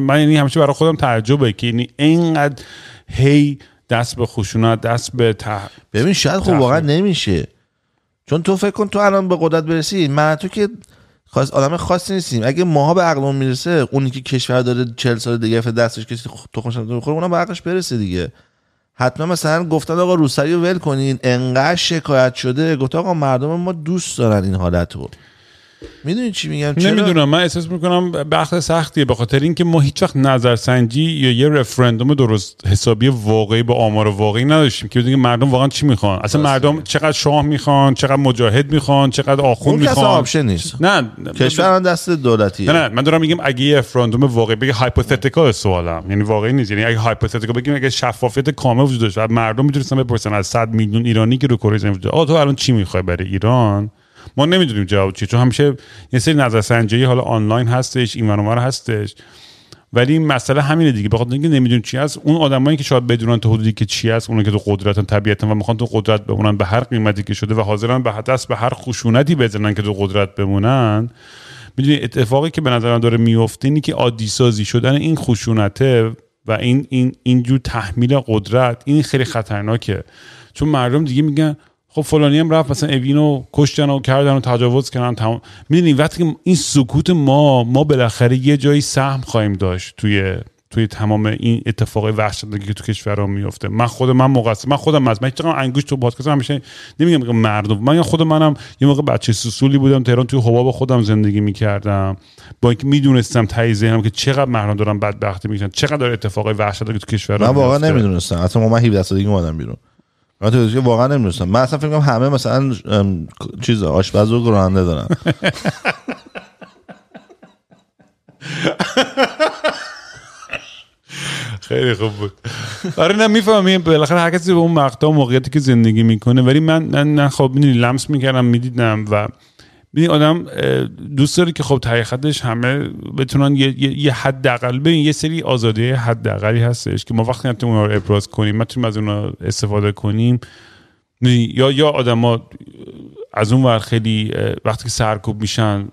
من یعنی همیشه برای خودم تعجبه که یعنی اینقدر هی دست به خشونت، دست به ببین شاید خب واقعا نمیشه، چون تو فکر کن تو الان به قدرت برسی، من تو که خاص آدم خاصی نیستیم، اگه ماها به عقلمون میرسه اونی که کشور داره 40 سال دیگه به دستش کسی تخمش نمیخوره اونم به عقلش برسه دیگه. حتما مثلا گفتن آقا روسری رو ول کنین، انقدر شکایت شده، گفت آقا مردم ما دوست دارن این حالت رو. میدونی چی میگم؟ نمیدونم، من احساس میکنم بحث سختیه، به خاطر اینکه ما هیچ وقت نظرسنجی یا یه رفراندوم درست حسابی واقعی با آمار واقعی نداشتیم که بدونیم مردم واقعا چی میخوان. اصلا مردم چقدر شاه میخوان، چقدر مجاهد میخوان، چقدر آخوند میخوان. اصلا آپشن نیست. نه، کشور دست دولتیه. نه، من دارم میگم اگه یه رفراندوم واقعی بگه، هایپوتتیکال سوالم، یعنی واقعی نیست، یعنی اگه هایپوتتیکال بگیم، اگه شفافیت کامل وجود داشت، مردم میتونستن بپرسن از 100 میلیون ایرانی که رو کره زمین وجود، آقا تو الان چی میخوای برای ایران؟ ما نمیدونیم جواب چی، چون همیشه یه سری نظرسنجی حالا آنلاین هستش، این ورانور هستش، ولی مسئله همینه دیگه. بخاطر اینکه نمیدونن چی هست، اون آدمایی که شاید بدونن تا حدودی که چی هست، اونا که تو قدرتن طبیعتاً و میخوان تو قدرت بمونن به هر قیمتی که شده و حاضرن به دست به هر خشونتی بزنن که تو قدرت بمونن. میدونی اتفاقی که به نظر من داره میفته اینه که عادی سازی شدن این خشونته و این جور تحمیل قدرت، این خیلی خطرناکه، چون مردم دیگه میگن خب فلانی هم رفت مثلا اوینو کشتن و کردن و تجاوز کردن تمام. میدونی وقتی این سکوت ما بالاخره یه جایی سهم خواهیم داشت توی تمام این اتفاقای وحشتناکی که تو کشورها میفته. من مقصر، من خودم از هیچ جا انگوش تو پادکست همیشه نمیگم مردم، من خودم یه موقع بچه سوسولی بودم تهران، توی حباب خودم زندگی میکردم، با اینکه میدونستم ته ذهنم که چقدر مردم دارن بدبختی میشن، چقدر اتفاقای وحشتناکی تو کشورها. من واقعا نمیدونستم، اصلا من 17 سالگی اومدم بیرون، من تو دیگه واقعا نمی‌دونستم. من اصلا فکر می‌کنم همه مثلا چیزا آشپز و راننده دارن. خیلی خوب بود. آره نه می‌فهمم، بالاخره هر کسی به اون مقطع و موقعیتی که زندگی می‌کنه، ولی من خب می‌دونی لمس می‌کردم، می‌دیدم و ببین آدم دوست داره که خب حقیقتش همه بتونن یه حداقل، ببین یه سری آزادی حداقلی هستش که ما وقتی نتیم اونها رو ابراز کنیم، نتونیم از اونها استفاده کنیم، یا آدما از اون ور خیلی وقتی که سرکوب میشن،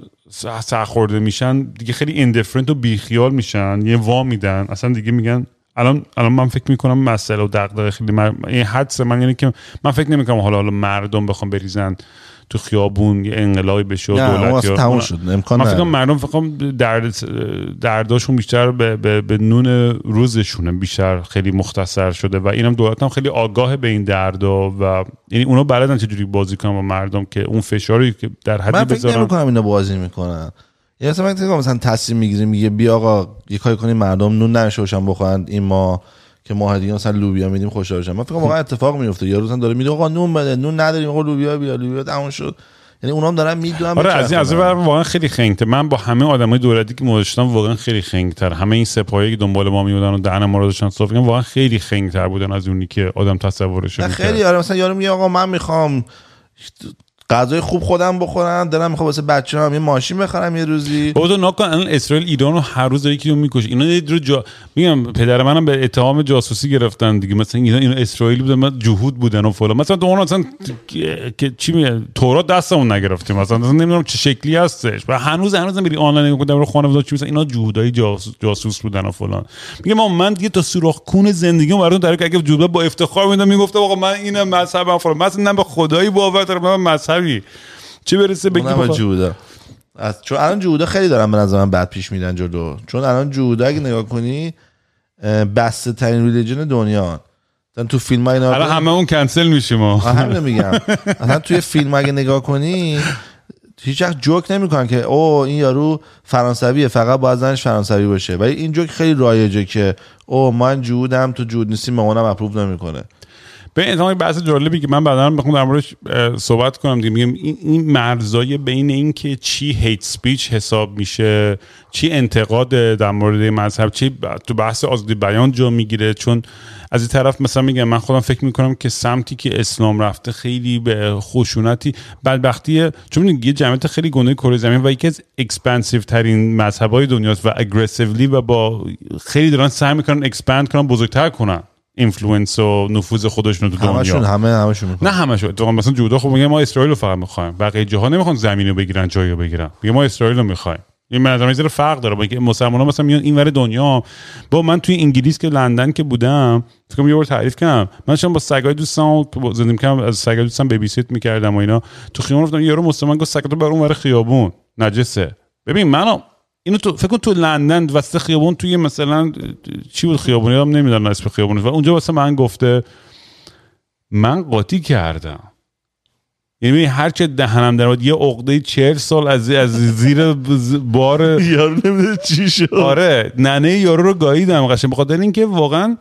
سرخورده میشن دیگه، خیلی ایندیفرنت و بیخیال میشن، یه وا میدن، اصلا دیگه میگن الان من فکر میکنم مسئله و دغدغه خیلی این حدس من، یعنی که من فکر نمیکنم حالا مردم بخوام بریزن تو خیابون یه انقلابی بشه و دولت یا تموم شد، امکان نداره. من فکر مردم فقط درداشون بیشتر به نون روزشونه، بیشتر خیلی مختصر شده و اینم دولت هم خیلی آگاه به این دردا و یعنی اونا بلدن چجوری بازی کنن با مردم که اون فشاری که در حدی بذارن. من فکر نمی‌کنم اینا بازی میکنن، یا مثلا تصمیم میگیره میگه بیا آقا یه کاری کنیم مردم نون نشوشن بخورن این ما که ماه دیگه مثلا لوبیا میدیم خوشحال میشن. من فکر کنم واقعا اتفاق میفته، یارو مثلا داره میگه آقا نون بده، نون نداریم آقا لوبیا تموم شد، یعنی اونام دارن میدونن. آره از این واقعا خیلی خنگته. من با همه آدمای دولتی که مداشتم واقعا خیلی خنگتر، همه این سپاهایی که دنبال ما میومدن و دهن ما رو داشتن صاف می‌کردن واقعا خیلی خنگتر بودن از اونی که آدم تصورش می‌کنه. خیلی آره، مثلا یارو میگه آقا من می‌خوام غذای خوب خودم بخورم، دلم میخواد واسه بچه‌ام یه ماشین بخرم یه روزی. بابا تو ناکن الان اسرائیل ایرانو هر روز یکی رو میکشه. اینا یه درو میگم پدر منم به اتهام جاسوسی گرفتن دیگه، مثلا اینا اسرائیلی بودن، من جهود بودن و فلان، مثلا اون اصلا که چی میگه تورات دستمون نگرفتیم، مثلا نمیدونم چه شکلی هستش و هنوز میری آنلاین میگم رو خانواده چی، مثلا اینا جهودای جاسوس بودن و فلان. میگم من دیگه تا سوراخ کون زندگیمو براتون درک، اگه جوبه با افتخار میدم میگفتم آقا من اینم مذهبم فلان، مثلا به خدایی باور دارم مذهب چه برسه بگیم بابا جوده. چون الان جوده خیلی دارن به نظر من بد پیش میدن جلو، چون الان جوده اگه نگاه کنی بسته ترین ریلیجن دنیا، مثلا تو فیلم های الان همه اون کنسل میشیم، همین میگم. مثلا توی فیلم اگه نگاه کنی هیچ وقت جوک نمیکنن که اوه این یارو فرانسویه فقط باید زنش فرانسوی باشه، ولی این جوک خیلی رایجه که اوه من جودم تو جود نیستی مامانم اپروو نمیکنه. به اتفاق بحث جالبی که من بعداً میخوام در موردش صحبت کنم دیگه، میگم این مرزای بین این که چی هیت اسپیچ حساب میشه، چی انتقاد در مورد مذهب، چی تو بحث آزادی بیان جا میگیره. چون از این طرف مثلا میگم من خودم فکر میکنم که سمتی که اسلام رفته خیلی به خشونتی بدبختیه، چون یه جمعیت خیلی گنده کره زمین و یکی از اکسپنسیو ترین مذهبای دنیاست و اگریسیولی و با خیلی دارن سعی میکنن اکسپاند کنن، بزرگتر کنن اینفلوئنس و نفوذ خودشون تو دنیا. همشون میخوان. نه همشون. تو مثلا جودا خب میگه ما اسرائیل رو فقط میخوایم. بقیه جاها نمیخوان زمین رو بگیرن، جایی رو بگیرن. میگه ما اسرائیل رو میخوایم. این منظرم زیر فرق داره با اینکه مسلمان‌ها مثلا میان اینور دنیا. با من توی انگلیس که لندن که بودم، فکر کنم یه بار تعریف کردم. من چون با سگای دوستام زندگی می‌کردم، از سگای دوستام بیبی سیت می‌کردم و اینا. تو خیابون رفتم یارو مسلمان گفت سگتو بر اونور خیابون نجسه. ببین منو اینو تو فکر کن تو لندن وسط خیابون توی مثلا چی بود خیابونی هم نمیدونم اسم خیابونه و اونجا واسه من گفته من قاطی کردم، یعنی هر چه دهنم در اومد یه عقده 40 سال از زیر بار یارو نمیدونه چی شد. آره ننه یارو رو گاییدم قشنگ به خاطر اینکه واقعا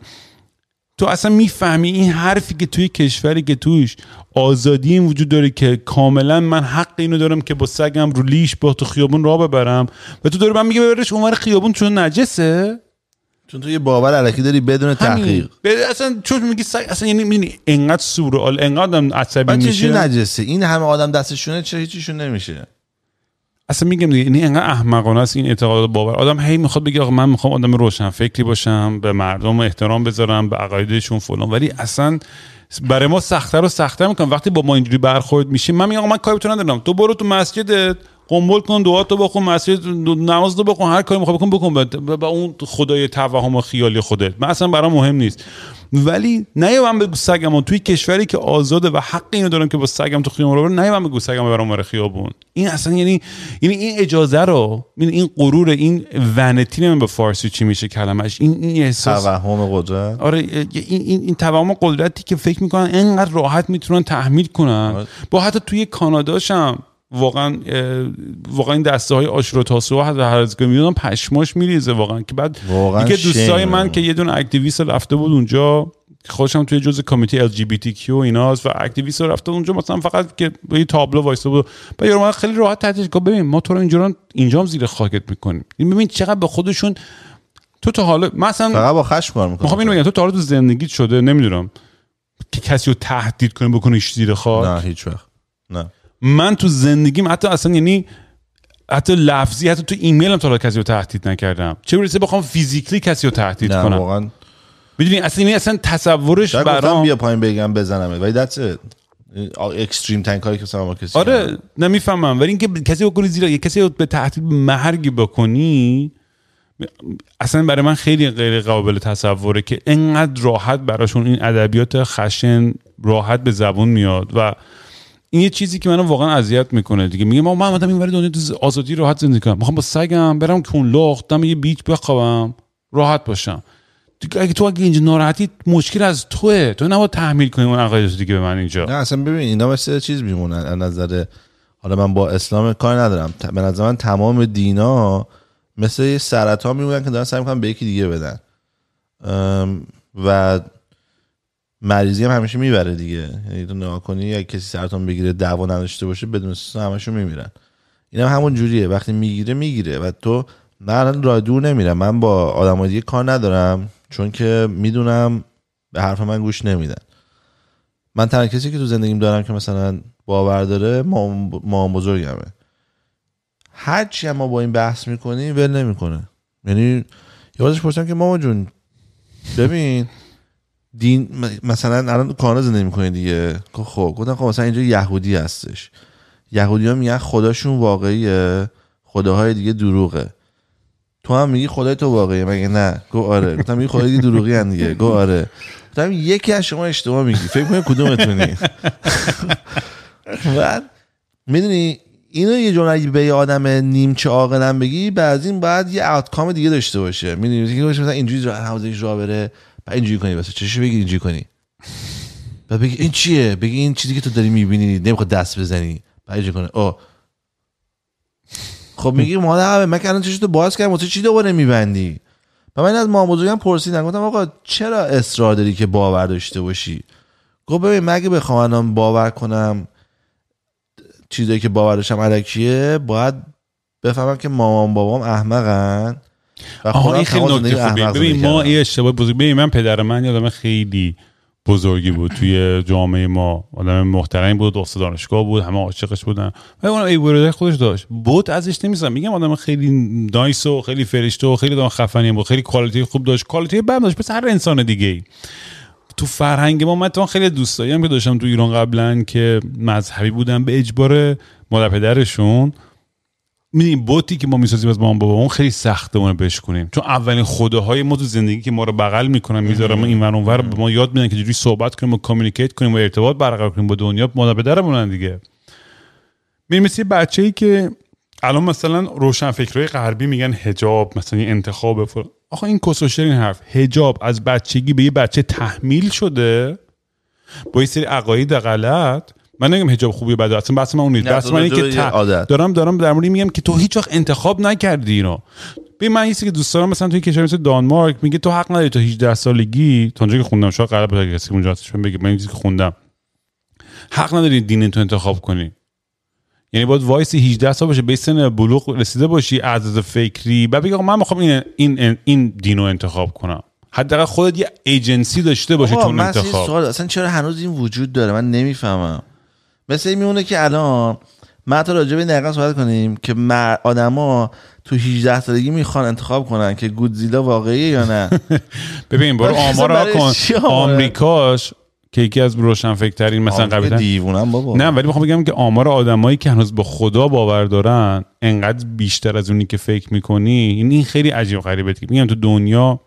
تو اصلا میفهمی این حرفی که توی کشوری که توش آزادی این وجود داره که کاملا من حق اینو دارم که با سگم رو لیش با تو خیابون راه ببرم و تو داری من میگه ببرش اونور خیابون چون نجسه، چون تو یه باور الکی داری بدون تحقیق. اصلا چون میگی سگ اصلا یعنی میبینی انقدر سورئال انقدرم عصبی میشه چون نجسه، این همه آدم دستشونه چه هیچیشون نمیشه. اصلا میگم دیگه این انقدر احمقانه است این اعتقاد باور آدم، هی میخواد بگه آقا من میخوام آدم روشن فکری باشم، به مردم احترام بذارم، به عقایدشون فلان، ولی اصلا برای ما سخت‌تر و سخت‌تر میکنه وقتی با ما اینجوری برخورد میشیم. من میگم آقا من کاری تو ندارم، تو برو تو مسجدت قنبل کن، دعاتو بخون، مسجد نماز تو بخون، هر کاری میخوای بکن بکن با اون خدای توهم و خیالی خودت، من اصلا برام مهم نیست. ولی نه من بگو سگم توی کشوری که آزاده و حق اینو دارم که با سگم تو خیابون رو برم، نه من بگو سگم برام وارد خیابون. این اصلا یعنی این اجازه رو، این غرور، این ونتی، من به فارسی چی میشه کلمش، این احساس توهم قدرت. آره این توهم قدرتی که فکر میکنن اینقدر راحت میتونن تحمیل کنن. با حتی توی کاناداشم واقعا این دسته های آشورا تاسوعا هر از گاهی میاد پشماش میریزه واقعا. که بعد یکی دوستای من که یه دونه اکتیویست رفته بود اونجا، خودشم توی جزء کمیته LGBTQ ایناست و اکتیویست رفته اونجا مثلا فقط که یه تابلو وایسته بود و یارو من خیلی راحت تحتش گفت ببین ما تو رو اینجام زیر خاکت میکنیم. ببین چقدر به خودشون تو تا حالا مثلا فقط با خشم کار میکنی. میخوام اینو بگم تو تا حالا تو زندگیت شده نمیدونم که کسی رو تهدید کنی بکنیش زیر خاک؟ نه هیچ وقت. نه من تو زندگیم حتی اصلا یعنی حتی لفظی حتی تو ایمیلم تا حالا کسی رو تهدید نکردم، چه برسه بخوام فیزیکلی کسی رو تهدید کنم. نه واقعا میدونی اصلا تصورش برام بیا پایین بگم بزنم ولی that's it extreme تنگ کاری که سما کسی. آره نمیفهمم ولی اینکه کسی بکنی زیرا کسی رو به تهدید مرگ بکنی اصلا برای من خیلی غیر قابل تصوره که انقدر راحت براشون این ادبیات خشن راحت به زبون میاد و این یه چیزی که منو واقعا اذیت میکنه دیگه. میگم ما اومدم اینور دنیا تو آزادی راحت زندگی کنم، میخوام با سگم برم کنلخت دم یه بیچ بخوابم راحت باشم دیگه. اگه تو اینجا ناراحتی مشکل از توئه، تو نباید تحمیل کنی اون عقاید دیگه به من اینجا. نه اصلا ببین اینا واسه چیز میمونن از نظر، حالا من با اسلام کار ندارم، به نظر من تمام دینا مثل یه سرطان میمونن که دارن سعی میکنن به یکی دیگه بدن و مریضی هم همیشه میبره دیگه. یعنی تو نگاه کنی یا کسی سرطان بگیره دعوا نداشته باشه بدون استثنا همشون میمیرن. اینم هم همون جوریه، وقتی میگیره و تو من راه دور نمیرم، من با آدمای دیگه کار ندارم چون که میدونم به حرف من گوش نمیدن. من تنها کسی که تو زندگیم دارم که مثلا باور داره مام بزرگمه، هر چی ما با این بحث میکنیم ول نمیکنه. یعنی یادش پرسیدم که مامان جون ببین دین مثلا الان کانادا زندگی می‌کنه دیگه، خب گفتم خب مثلا اینجا یهودی هستش، یهودی‌ها میگن خداشون واقعیه خداهای دیگه دروغه، تو هم میگی خدای تو واقعیه مگه نه؟ گفت آره. گفتم میگی خدای دیگه دروغی ان دیگه، گفت آره. گفتم یکی از شما اشتباه میگی، فکر کنم کدومتونی. بعد میدونی اینو یه جوری به آدم نیمچه عاقلم بگی بعد این باید یه آوتکام دیگه داشته باشه. میدونی مثلا اینجوری حوزه‌اش را بره با اینجوری کنی واسه چشش بگی اینجوری کنی بعد بگی این چیه، بگی این چیزی که تو داری میبینی نمیخواد دست بزنی بعد اینجوری کنه. خب میگی مادر من که الان چشتو باز کردم واسه چی دوباره میبندی؟ و من از مامو بزرگم پرسیدم، گفتم آقا چرا اصرار داری که باور داشته باشی؟ گفت ببین مگه بخوام باور کنم چیزایی که باورشم الکیه، باید بفهمم که مامان بابام احمقن. آها این خیلی نکته خوبیه. ببین ما این اشتباه بزرگ، ببین من پدر من یادم خیلی بزرگی بود توی جامعه ما، آدم محترمی بود، استاد دانشگاه بود، همه عاشقش بودن، ولی اون ایبروی خودش داشت. بود ازش نمی‌ذارم، میگم آدم خیلی نایس و خیلی فرشته و خیلی دان خفنی بود، خیلی کوالیتی خوب داشت، کوالیتی بد داشت مثل هر انسان دیگه‌ای. تو فرهنگ ما من خیلی دوست داشتم که داشتم تو ایران قبلا که مذهبی بودن به اجبار مادر پدرشون. می‌دونیم بوتی که ما می‌سازیم از مامان بابا اون خیلی سخته اون رو بشکنیم، چون اولین خداهای ما تو زندگی که ما رو بغل می‌کنن می‌ذارن اینور اونور، به ما یاد میدن که چجوری صحبت کنیم و کامیونیکیت کنیم و ارتباط برقرار کنیم با دنیا. مادر پدرمون دیگه می‌بینیم مثل بچه‌ای که الان مثلا روشنفکرای غربی میگن حجاب مثلا انتخاب فر... آخه این کسوشرین حرف. حجاب از بچگی به یه بچه تحمیل شده با یه سری عقاید غلط. من نمیگم حجاب خوبیه بده، اصلا بحث من اون نیست. بحث من اینه که دارم در مورد میگم که تو هیچ وقت انتخاب نکردی اینو. ببین من هیچی که دوست دارم مثلا توی کشور مثل دانمارک میگه تو حق نداری تا 18 سالگی، تا اونجا که خوندم، شاید غلط باشه کسی اونجا هستش بگه، من چیزی که خوندم حق نداری دین تو انتخاب کنی. یعنی باید وایسی 18 سال باشه، به سن بلوغ رسیده باشی، اعداد فکری، بعد بگی آقا من میخوام این دینو انتخاب کنم. حداقل خودت یه ایجنسی داشته باشی تو انتخاب. اصلا چرا هنوز این وجود داره؟ من نمیفهمم. مثل این میمونه که الان ما تا راجع به نقص صحبت کنیم که آدما تو 18 سالگی میخوان انتخاب کنن که گودزیلا واقعیه یا نه. ببین برو آمارا کن آمریکاش که یکی از روشنفکرترین مثلا قبیله دیوونم بابا. نه ولی میخوام بگم که آمار آدمایی که هنوز به خدا باور دارن انقدر بیشتر از اونی که فکر میکنی. این خیلی عجیب غریبه. میگم تو دنیا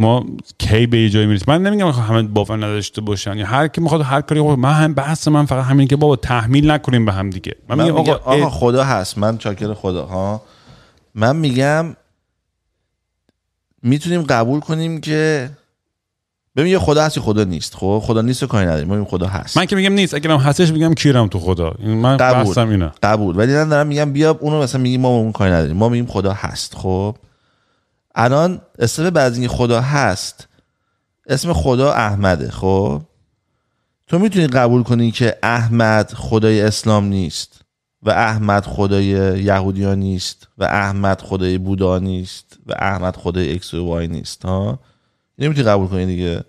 ما کی به جای میرسیم. من نمیگم همه باور نداشته باشن یا هر کی میخواد هر کاری. من هم بحث من فقط همین که بابا تحمیل نکنیم به هم دیگه. من میگم آقا خدا هست، من چاکر خدا ها. من میگم میتونیم قبول کنیم که ببین یه خدا هستی خدا نیست. خب خدا نیست کاری نداریم، ما خدا هست. من که میگم نیست، اگه من هستش میگم کیرم تو خدا. من بحثم اینه. قبول. ولی من دارم میگم بیا اونو مثلا میگیم ما اون کاری نداریم، ما میگیم خدا هست. خب الان اسم بعضی خدا هست، اسم خدا احمده. خب تو میتونی قبول کنی که احمد خدای اسلام نیست و احمد خدای یهودیان نیست و احمد خدای بودا نیست و احمد خدای ایکس و وای نیست. ها نمیتونی قبول کنی دیگه.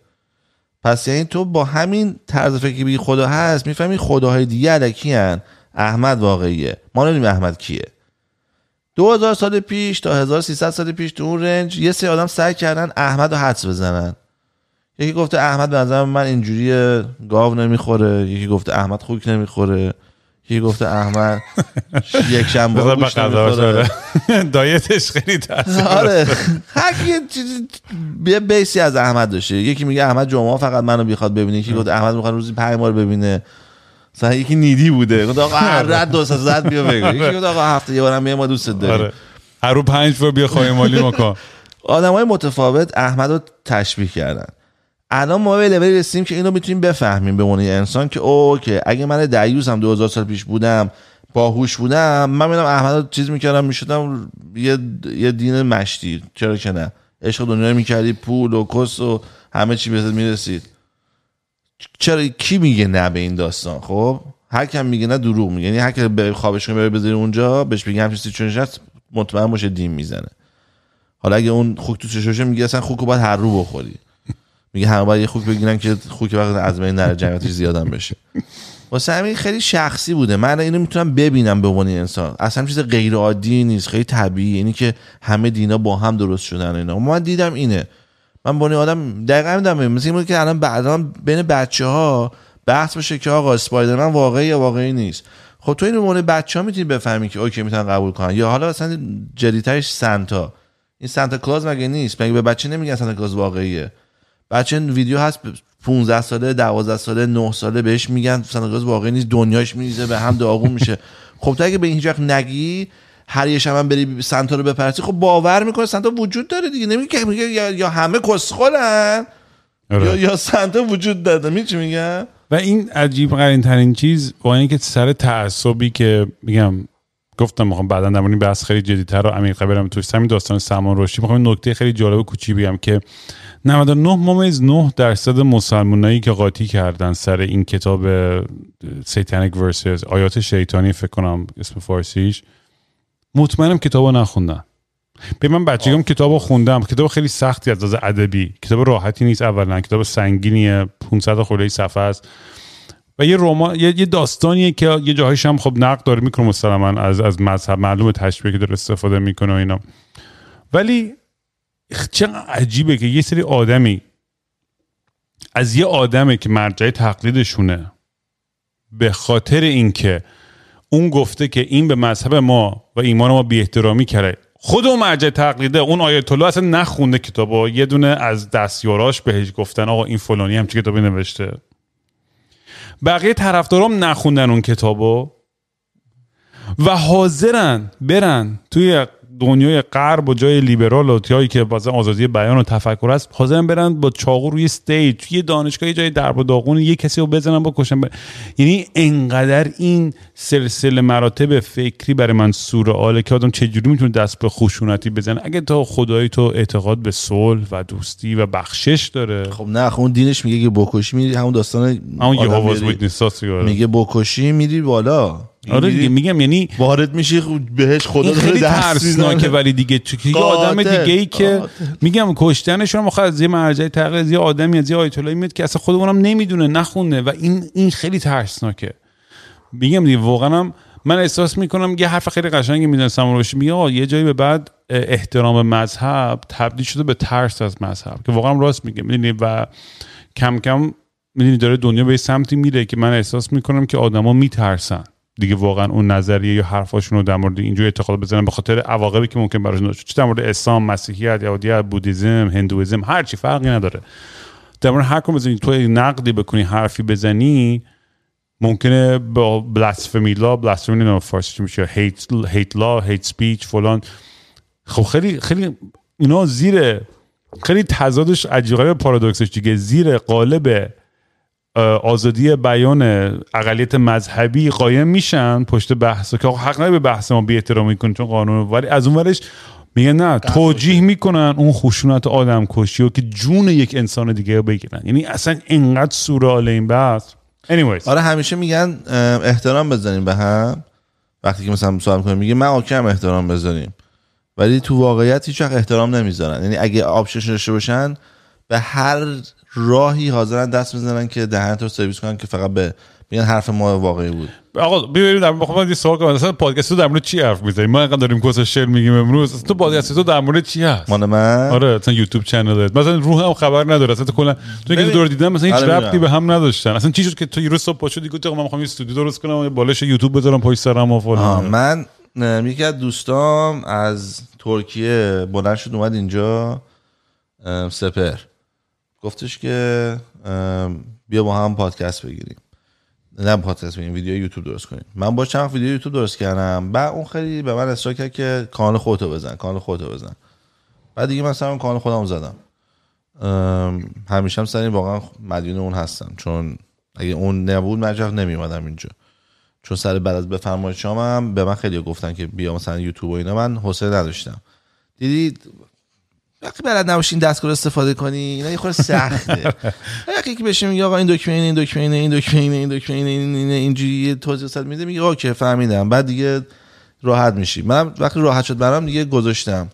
پس یعنی تو با همین طرز فکری بگی خدا هست میفهمی خداهای دیگه الکی هن. احمد واقعیه، ما ندونیم احمد کیه. 2000 سال پیش تا 1300 سال پیش تو اون رنج یه سری آدم سعی کردن احمد رو حدس بزنن. یکی گفته احمد به نظر من اینجوریه، گاو نمیخوره. یکی گفته احمد خوک نمیخوره. یکی گفته احمد یک شنبه گوشت نمیخوره. دایتش خیلی تاثیر داره. هر کی بیسی از احمد داشته. یکی میگه احمد جمعه فقط منو میخواد ببینه. یکی گفته احمد میخواد روزی 5 بار ببینه. مثلا یکی نیدی بوده گفت آقا هر رد 200 بیا بگو. یکی گفت آقا هفته یه بارم بیا ما دوستت داریم. هر رو 5 بار بیا خواهیم مالی ما کن. آدمای متفاوت احمد رو تشبیه کردن. الان ما به لولی رسیدیم که اینو میتونیم بفهمیم به عنوان انسان که اوکی اگه من دیوسم 2000 سال پیش بودم باهوش بودم من میدونم احمد رو چیز میکردم میشدم یه دین مشتی. چرا که نه، عشق دنیا میکردی، پول و کس و همه چی بهت میرسید. چرا کی میگه نه به این داستان؟ خب هر کی میگه نه دروغ میگه. یعنی هر کی به خوابش کنه بره بذاره اونجا بهش میگه همین سیچویشن مطمئن باشه دین میزنه. حالا اگه اون خوک تو چشوشه میگه اصلا خوکو باید هر رو بخوری، میگه همه باید یه خوک بگیرن که خوک وقت از بین نره جمعیتش زیادم بشه. واسه همین خیلی شخصی بوده. من اینو میتونم ببینم به عنوان انسان، اصلا چیز غیر عادی نیست، خیلی طبیعیه. یعنی که همه دینا با هم درست شدن اینا. من دیدم اینه. من بونی آدم دقیقاً میدونم مثلا اینه که الان بعداً بین بچه‌ها بحث بشه که آقا اسپایدرمن واقعی یا واقعی نیست. خب تو اینو مون بچه‌ها میتونی بفهمی که اوکی میتونن قبول کنن. یا حالا مثلا جدیتش سانتا، این سانتا کلاز مگه نیست؟ مگه به بچه نمیگن سانتا کلاز واقعیه؟ بچه ویدیو هست 15 ساله 12 ساله 9 ساله بهش میگن سانتا کلاز واقعی نیست، دنیاش میریزه به هم داغون میشه. خب تو اگه به هیچ وقت نگی هر یه شب من بری سنتا رو بپرسی خب باور میکنه سنتا وجود داره دیگه. نمیگه یا همه کسخلن یا سنتا وجود داره. میچی میگم و این عجیب غریب ترین چیز با اینه که سر تعصبی که میگم گفتم میخوام بعداً در مورد بحث خیلی جدی‌تر و عمیق‌تر برم توش. همین داستان سلمان رشدی میخوام نکته خیلی جالب و کوچیک بگم که 99.9% مسلمانایی که قاطی کردن سر این کتاب Satanic Verses، آیات شیطانی فکر کنم اسم فارسیش، مطمئنم کتابو نخوندن. به من بچگیام کتابو خوندم، کتاب خیلی سختی از ادبی، کتاب راحتی نیست، اولا کتاب سنگینیه، 500 خورده صفحه است و یه رمان، یه داستانیه که یه جاهایش هم خب نقد داره میکنه مثلا از مذهب، معلومه تشبیه که داره استفاده میکنه و اینا، ولی چقدر عجیبه که یه سری آدمی از یه آدمی که مرجع تقلیدشونه به خاطر اینکه اون گفته که این به مذهب ما و ایمان ما بی احترامی کرده، خود اون مرجع تقلیده، اون آیت الله اصلا نخونده کتابا، یه دونه از دستیاراش بهش گفتن آقا این فلانی همچین کتابی نوشته، بقیه طرفدارام نخوندن اون کتابو و حاضرن برن توی دنیای غرب و جای لیبرال و جایی که واسه آزادی بیان و تفکر است، حاضرن برن با چاقو روی استیج توی دانشگاه جای درب و داغون یه کسی رو بزنن با کشن یعنی انقدر این سلسله مراتب فکری برای من سورئاله که آدم چجوری میتونه دست به خشونتی بزنه اگه تا خدایی تو اعتقاد به صلح و دوستی و بخشش داره. خب نه، اون دینش میگه که بکشی میری، همون داستان همون یهوهاز ویتنساس میگه بکشی میری بالا. آره دیگه میگم، یعنی وارد میشی بهش خدا خیلی ترسناکه، ولی دیگه چون یه آدم دیگه ای که میگم کشتنشون مخاطب از یه مرجع تقلید، از یه آدمی، از یه آیت الله میاد که اصلا خودمونم نمیدونه، نخونه و این خیلی ترسناکه. میگم دیگه واقعا هم من احساس میکنم یه حرف خیلی قشنگی میزنه سلمان رشدی، میگه آقا یه جایی به بعد احترام مذهب تبدیل شده به ترس از مذهب، که واقعا راست میگه. میدونی و کم کم میدونی داره دنیا به سمتی میره که من احساس میکنم که آدما میترسن دیگه واقعا اون نظریه یا حرفاشون رو در مورد اینجور اعتقاد بزنن به خاطر عواقبی که ممکن براشون داشته، چه در مورد اسلام، مسیحیت، یهودیت، بودیزم، هندویزم، هر چی فرقی نداره، در مورد هر کدوم بزنی تو نقدی بکنی، حرفی بزنی، ممکنه با بلاسفمی لا، بلاسفمی نه فارسی میشه، هیت لا، هیت سپیچ فلان، خب خیلی خیلی اینا زیر، خیلی تضادش عجیبه، پارادوکسش دیگه زیر قالب آزادی بیان اقلیت مذهبی قایم میشن پشت بحث که حق نداره به بحث ما بی احترامی کنن چون قانون، ولی از اون ورش میگن نه، توجیه میکنن اون خشونت آدم کشی و که جون یک انسان دیگه رو بگیرن. یعنی اصلا اینقدر سورئاله این بحث. Anyways. آره همیشه میگن احترام بذاریم به هم، وقتی که مثلا صحبت میکنیم میگه من اوکم احترام بذاریم، ولی تو واقعیت هیچ وقت احترام نمیذارن. یعنی اگه آپشن داشته باشن به هر راهی حاضرن دست میزنن که دهنتو سرویس کنن که فقط به بگن حرف ما واقعی بود. آقا ببینید من میخوام یه سوال کنم، اصلا پادکست تو در مورد چی حرف میزنی؟ ما انقدر داریم کوس شعر میگیم امروز، تو پادکست تو در مورد چی هست؟ مال من؟ آره مثلا یوتیوب چنلت مثلا روح هم خبر نداره اصلا، کلا تو که دور دیدم مثلا هیچ ربطی به هم نداشتن. اصلا چی شد که تو یه روز صبح پاشودی گفتی من میخوام یه استودیو درست کنم، بالاش یوتیوب بذارم پشت سرم و فلان؟ من یکی از دوستام از ترکیه بلند شد اومد اینجا سپر، گفتش که بیا با هم پادکست بگیریم، نه پادکست بگیریم، ویدیو یوتیوب درست کنیم. من با چند ویدیو یوتیوب درست کردم، بعد اون خیلی به من اصرار کرد که کانال خودتو بزن، کانال خودتو بزن. بعد دیگه مثلا کانال خودم زدم. همیشه هم سنی واقعا مدیون اون هستم، چون اگه اون نبود من جرأت نمی‌اومدم اینجا، چون سر بعد از بفرمایید شامم به من خیلی گفتن که بیا مثلا یوتیوب و اینا، من حوصله نداشتم. دیدید وقتی بلد نباشین دستگاه استفاده کنی اینا یه خورده سخته. وقتی که بشین میگه آقا این دکمه اینه، این دکمه اینه، این دکمه اینه، این دکمه اینه، این اینجوری توضیح صد میده، میگه اوکی فهمیدم، بعد دیگه راحت میشی. من وقتی راحت شد برام دیگه گذاشتم.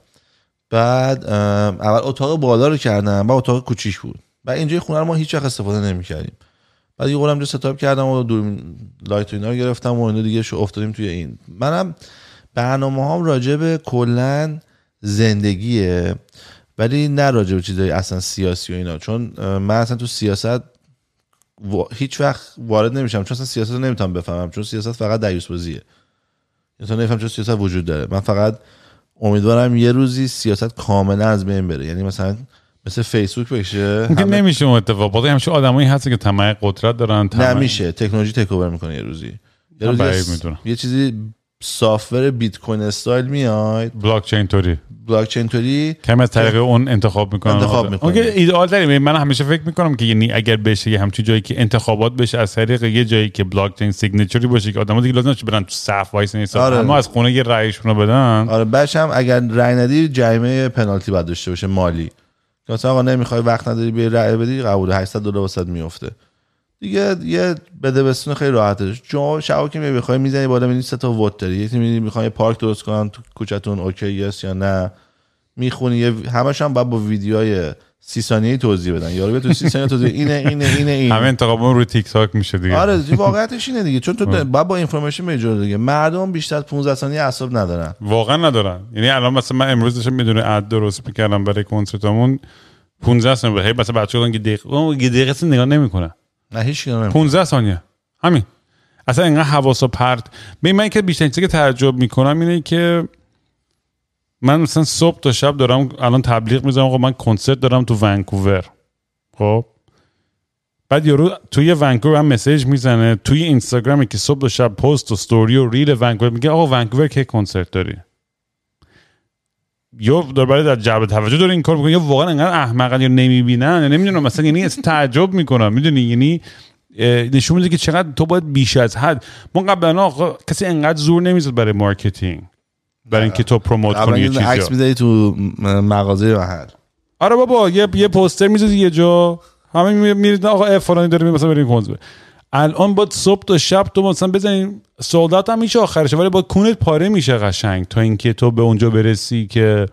بعد اول اتاق بالا رو کردم، بعد اتاق کوچیک بود، بعد اینجای خونه رو ما هیچ وقت استفاده نمی‌کردیم، بعد یه قولم جو ستاپ کردم و دور لایت و اینا رو گرفتم و اینا دیگه شو افتادیم توی این. منم برنامه‌هام راجع به کلا زندگیه، ولی نه راجع به چیزای اصلا سیاسی و اینا، چون من اصلا تو سیاست هیچ وقت وارد نمیشم، چون اصلا سیاست رو نمیتونم بفهمم، چون سیاست فقط دیوسبازیه، یعنی نمیفهم چون سیاست وجود داره. من فقط امیدوارم یه روزی سیاست کاملا از بین بره، یعنی مثلا مثل فیسبوک بشه، ممکن نمیشه اتفاقاتی همش آدمایی هست که طمع قدرت دارن، نمیشه، تکنولوژی تکوور میکنه یه روزی، یه چیزی سافتور بیت کوین استایل میاد، بلاک چین توری که از طریق اون انتخاب میکنن. اون که ایدئال ترین. من همیشه فکر میکنم که یعنی اگر بشه یه همچین جایی که انتخابات بشه از طریق یه جایی که بلاک چین سیگنچری باشه که آدم‌ها دیگه لازم نشه برن تو صف وایس نیسن، اما از خونه یه رأیشون رو بدن. آره بچم اگر رأی ندی جریمه پنالتی بعد داشته باشه مالی. که مثلا آقا نمیخوای وقت نداری بری رأی بدی قبول $800 واسط میفته. دیگه یه بدبستون خیلی راحته. چون شبا که میخوای میزنی بالا میبینی 3 تا وات داری، یکی میبینی میخوای پارک درست کنن تو کوچه‌تون اوکی هست یا نه، میخونی همش هم بعد با ویدیوهای 30 ثانیه‌ای توضیح بدن، یارو تو 30 ثانیه توضیح اینه همه انتخابمون روی تیک تاک میشه دیگه. آره واقعیتش اینه دیگه، چون تو بعد با اینفورمیشن میجوره دیگه. مردم بیشتر 15 ثانیه اعصاب ندارن، واقعا ندارن. یعنی الان مثلا من امروز داشتم میدونه اد درست میکردم برای کنسرتمون 15 ثانیه هی مثلا بچه‌ها که دقیقه نگاه نمیکنن، نه هیچ کدوم 15 ثانیه همین، اصلا اینقدر حواسو پرت. من که بیشتر چیزی که تعجب میکنم اینه که من مثلا صبح تا شب دارم الان تبلیغ میزنم خب من کنسرت دارم تو ونکوور، خب بعد یارو توی ونکوور هم مسیج میزنه توی اینستاگرام که صبح تا شب پست و استوری و ریل ونکوور میگه آقا ونکوور که کنسرت داری، یا درباره در جلب توجه داره این کار میکنه، یا واقعا انقدر احمقن یا نمیبینن یا نمیدونم مثلا، یعنی تعجب میکنم میدونی، یعنی نشون میده که چقدر تو باید بیش از حد. من قبلا کسی انقدر زور نمیزد برای مارکتینگ برای اینکه تو پروموت کنی یه چیزی، عکس میذاری تو مغازه محل. آره بابا یه پوستر میذاری یه جا همه میرید آقا فلانی داره مثلا بریم کنسرت. الان با صبح تا شب تو مثلا بزنین سولدات هم میشه آخرش، ولی با کونت پاره میشه قشنگ تا اینکه تو به اونجا برسی که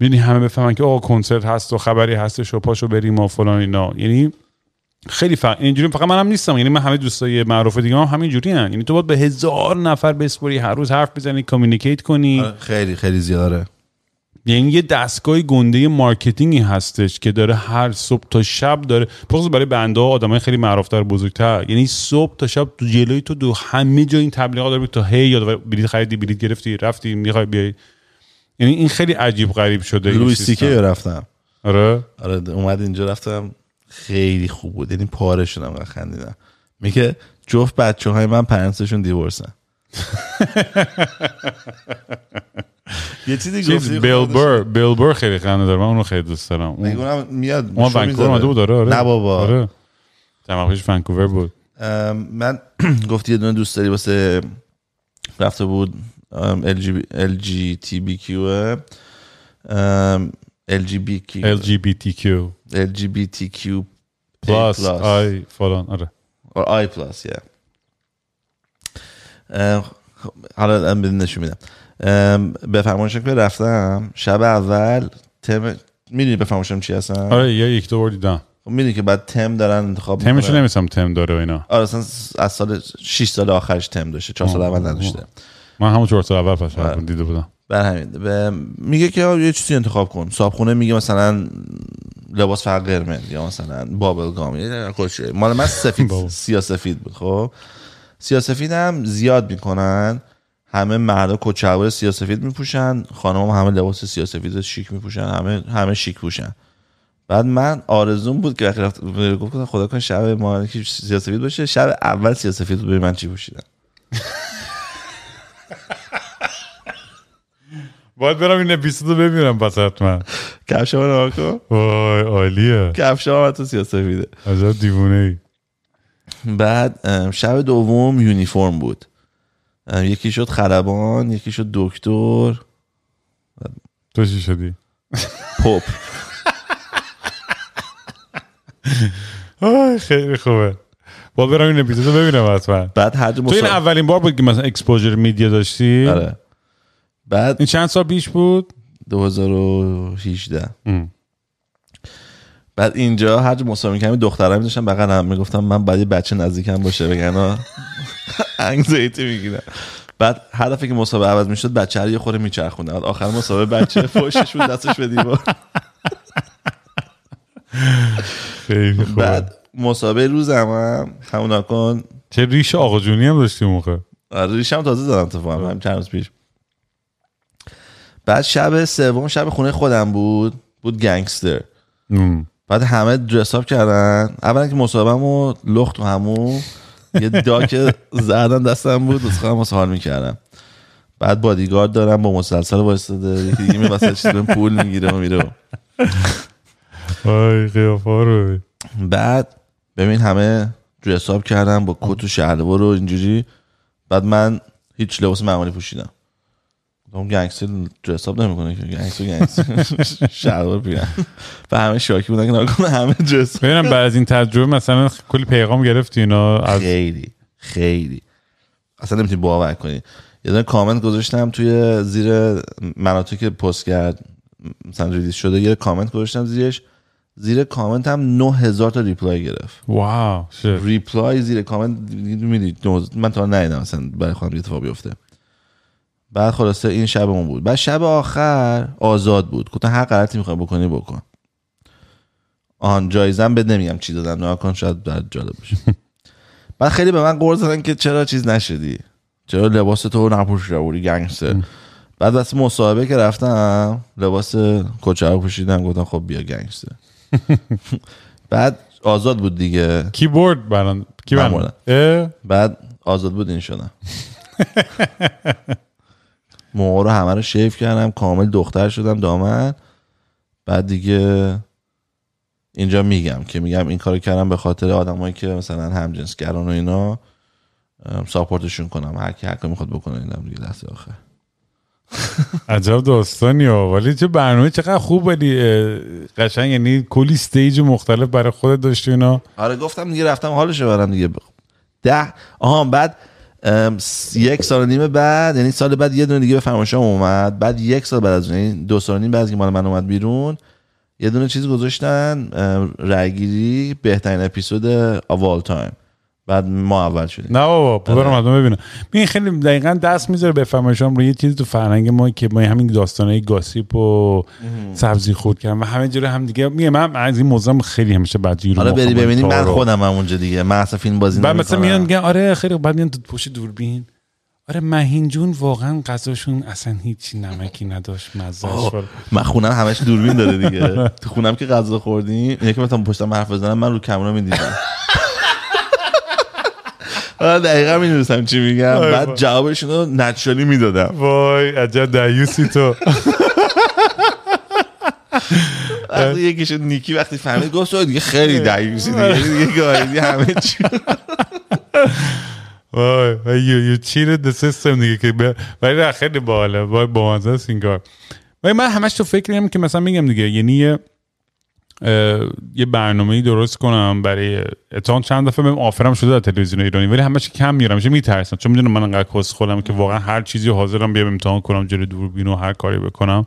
ببینی همه بفهمن که آقا کنسرت هست و خبری هستش و پاشو بریم و فلان اینا. یعنی خیلی فرق اینجوری، فقط منم نیستم، یعنی من همه دوستای معروف دیگه هم همین جوری ان، یعنی تو باید به 1000 نفر بسپوری، هر روز حرف بزنی، کامیونیکیت کنی. خیلی خیلی زیاده. یعنی یه دستگاه گنده مارکتینگی هستش که داره هر صبح تا شب داره پخص برای بنده ها آدمای خیلی معروفتر بزرگتر، یعنی صبح تا شب تو جلوی تو دو همه جا این تبلیغات داره تا هی یاد بلیط خریدی، بلیط گرفتی، رفتی، میخوای بیای. یعنی این خیلی عجیب غریب شده. لویستیکه رفتم. آره اومد اینجا رفتم خیلی خوب بود، یعنی پاره شدم و خندیدم. میگه جفت بچه‌های من پرنسشون دیورسن. یه چیزی گفتی بیل بر خیلی خنده داره، من اونو خیلی دوست دارم. میگم میاد ما ونکوور اومده بود. آره نه بابا، آره دماغش ونکوور بود. من گفتی یه دونه دوست داری واسه رفته بود LGBTQ+ حالا بدین نشون میدم. به فرمایشم که رفتم شب اول تم، میدونی به فرمایشم چی هستن؟ آره یا یک دو بار دیدم. خب میدونی که بعد تم دارن انتخاب میکنن، تمشو نمیسم تم داره و اینا. آره اصلا از سال 6 سال آخرش تم داشته، 4 سال اول نداشته. من همون 4 سال اول فقط دیده بودم. بر همین میگه که یه چیزی انتخاب کن. صابخونه میگه مثلا لباس فقط قرمز یا مثلا بابل گام یا خوشه. مال من سفید سیاسفید بود. خب سیاسفیدم زیاد میکنن، همه مردا کچلوار سیاسفید میپوشن، خانمام همه لباس سیاسفید شیک میپوشن، همه شیک پوشن. بعد من آرزوم بود که آخر گفتم خدا کن شب ما که سیاسفید باشه، شب اول سیاسفید بود. ببین من چی پوشیدم. باید برم این اپیزودو ببینم پس حتما. کفشام رو نگاه کن. وای عالیه. کفشام تو سیاسفیده. عجب دیوونه‌ای. بعد شب دوم یونیفرم بود، یکی شد خلبان، یکی شد دکتر. تو چی شدی؟ پاپ. خیلی خوبه، با برم این اپیزودو ببینم حتما. بعد هر تو این اولین بار بود که مثلا اکسپوژر میدیا داشتی؟ آره. بعد این چند سال پیش بود؟ 2018. بعد اینجا هر جو مسابقه کمی دخترا میذاشتن بغل هم، میگفتم من باید یه بچه نزدیکم باشه وگرنه انگزایتی میگیرم. بعد هر دفعه که مسابقه عوض میشد بچه رو یه خورده میچرخوند، بعد آخر مسابقه بچه فوشش بود دستش به دیوار. خیلی خوب. بعد مسابقه روزم هم همونا کن، چه ریش آقا جونی هم داشتیم موقع. ریشم تازه زدم اتفاقا هم چند روز پیش. بعد شب سوم شب خونه خودم بود گنگستر. بعد همه درساب کردن، اولا که مصاحبهمو لخت و همو یه داک زدن دستم بود، دوست خواهم مصاحبه میکردم. بعد بادیگارد دارم با مسلسل وایساده، یکی دیگه می واسه چیزا پول میگیره و میره. وای قیافه رو بعد ببین همه درس اپ کردم با کت و شلوار و اینجوری، بعد من هیچ لباس معمولی پوشیدم. اون گنگستر درس اپ نمیکنه که گنگستر شلوار بیرن و همه شاکی بودن که نکنه همه درس. ببینم بعد از این تجربه مثلا کلی پیغام گرفتی اینا از خیلی اصلا نمیتونی باور کنی. یه دونه کامنت گذاشتم توی زیر مناطقی که پست کرد مثلا ریلیز شده، یه کامنت گذاشتم زیرش، زیر کامنت هم 9000 تا ریپلای گرفت. واو ریپلای زیر کامنت میدید من تا ندیدم مثلا برای خودم اتفاق بیفته. بعد خلاصه این شبمون بود. بعد شب آخر آزاد بود، گفتم هر غلطی میخوای بکنی بکن، آن جایزم بد نمیگم چی دادم، نه کن شاید بعد جالب بشه. بعد خیلی به من قور زدن که چرا چیز نشدی، چرا لباس تو نپوشیدی بودی گنگستر. بعد واسه مصاحبه که رفتم لباس کوچه‌رو پوشیدم، گفتم خب بیا گنگستر. بعد آزاد بود دیگه، کیبورد برام کی برام. بعد آزاد بود این شدم. موها رو همه رو شیف کردم کامل، دختر شدم دامن. بعد دیگه اینجا میگم که میگم این کارو کردم به خاطر آدمایی که مثلا همجنسگران و اینا ساپورتشون کنم، هر کی حقی میخواد بکنه. اینم دیگه دست آخر. عجب داستانیه ولی چه برنامه، چقدر خوب ولی قشنگ، یعنی کلی استیج مختلف برای خودت داشتی اینا. آره گفتم دیگه رفتم حالش برام دیگه. بعد 1.5 سال بعد، یعنی سال بعد یه دونه دیگه به فرمایشام اومد. بعد 1 سال بعد از اون 2.5 سال بعد که مال من اومد بیرون، یه دونه چیز گذاشتن رایگیری بهترین اپیزود اول تایم. بعد ما اول شدیم. نه بابا برام آدم ببینم. ببین خیلی دقیقاً دست میذاره به فرمایشام روی یه چیزی تو فرهنگ ما که ما همین داستانای گاسیپ و سبزی خورد کردن و همه جوره هم دیگه. میگم من از این موضوع خیلی همیشه بدجوری رو. حالا بری ببینید من خودم هم اونجا دیگه مثلا فیلم بازی نمی‌کنم. بعد مثلا میگن آره خیلی، بعد میان تو پشت دوربین آره مهین جون واقعا غذاشون اصلا هیچی نمکی نداشت، مزه‌اش من خونم همش دوربین داره دیگه. تو خونم که غذا خوردیم یکی مثلا پشتم حرف بزنم من رو کامرا می‌دیدم. آره دقیقا میدونستم چی میگم، بعد جوابشون رو نچرالی میدادم. وای عجب دعیوسی تو. وقتی یکیش نیکی وقتی فهمید گفت دیگه خیلی دعیوسی دیگه گاهیدی همه چی. وای یو چیرد ده سیستم دیگه که ولی خیلی باله. وای با منظر است این کار. ولی من همش تو فکریم که مثلا میگم دیگه یعنی یه برنامه‌ای درست کنم برای اتان. چند دفعه بهم آفرم شده از تلویزیون ایرانی ولی همش کم میارم، چه میترسم چون میدونم من انقدر کس خودم که واقعا هر چیزی حاضرم بیام امتحان کنم جلوی دوربین و هر کاری بکنم.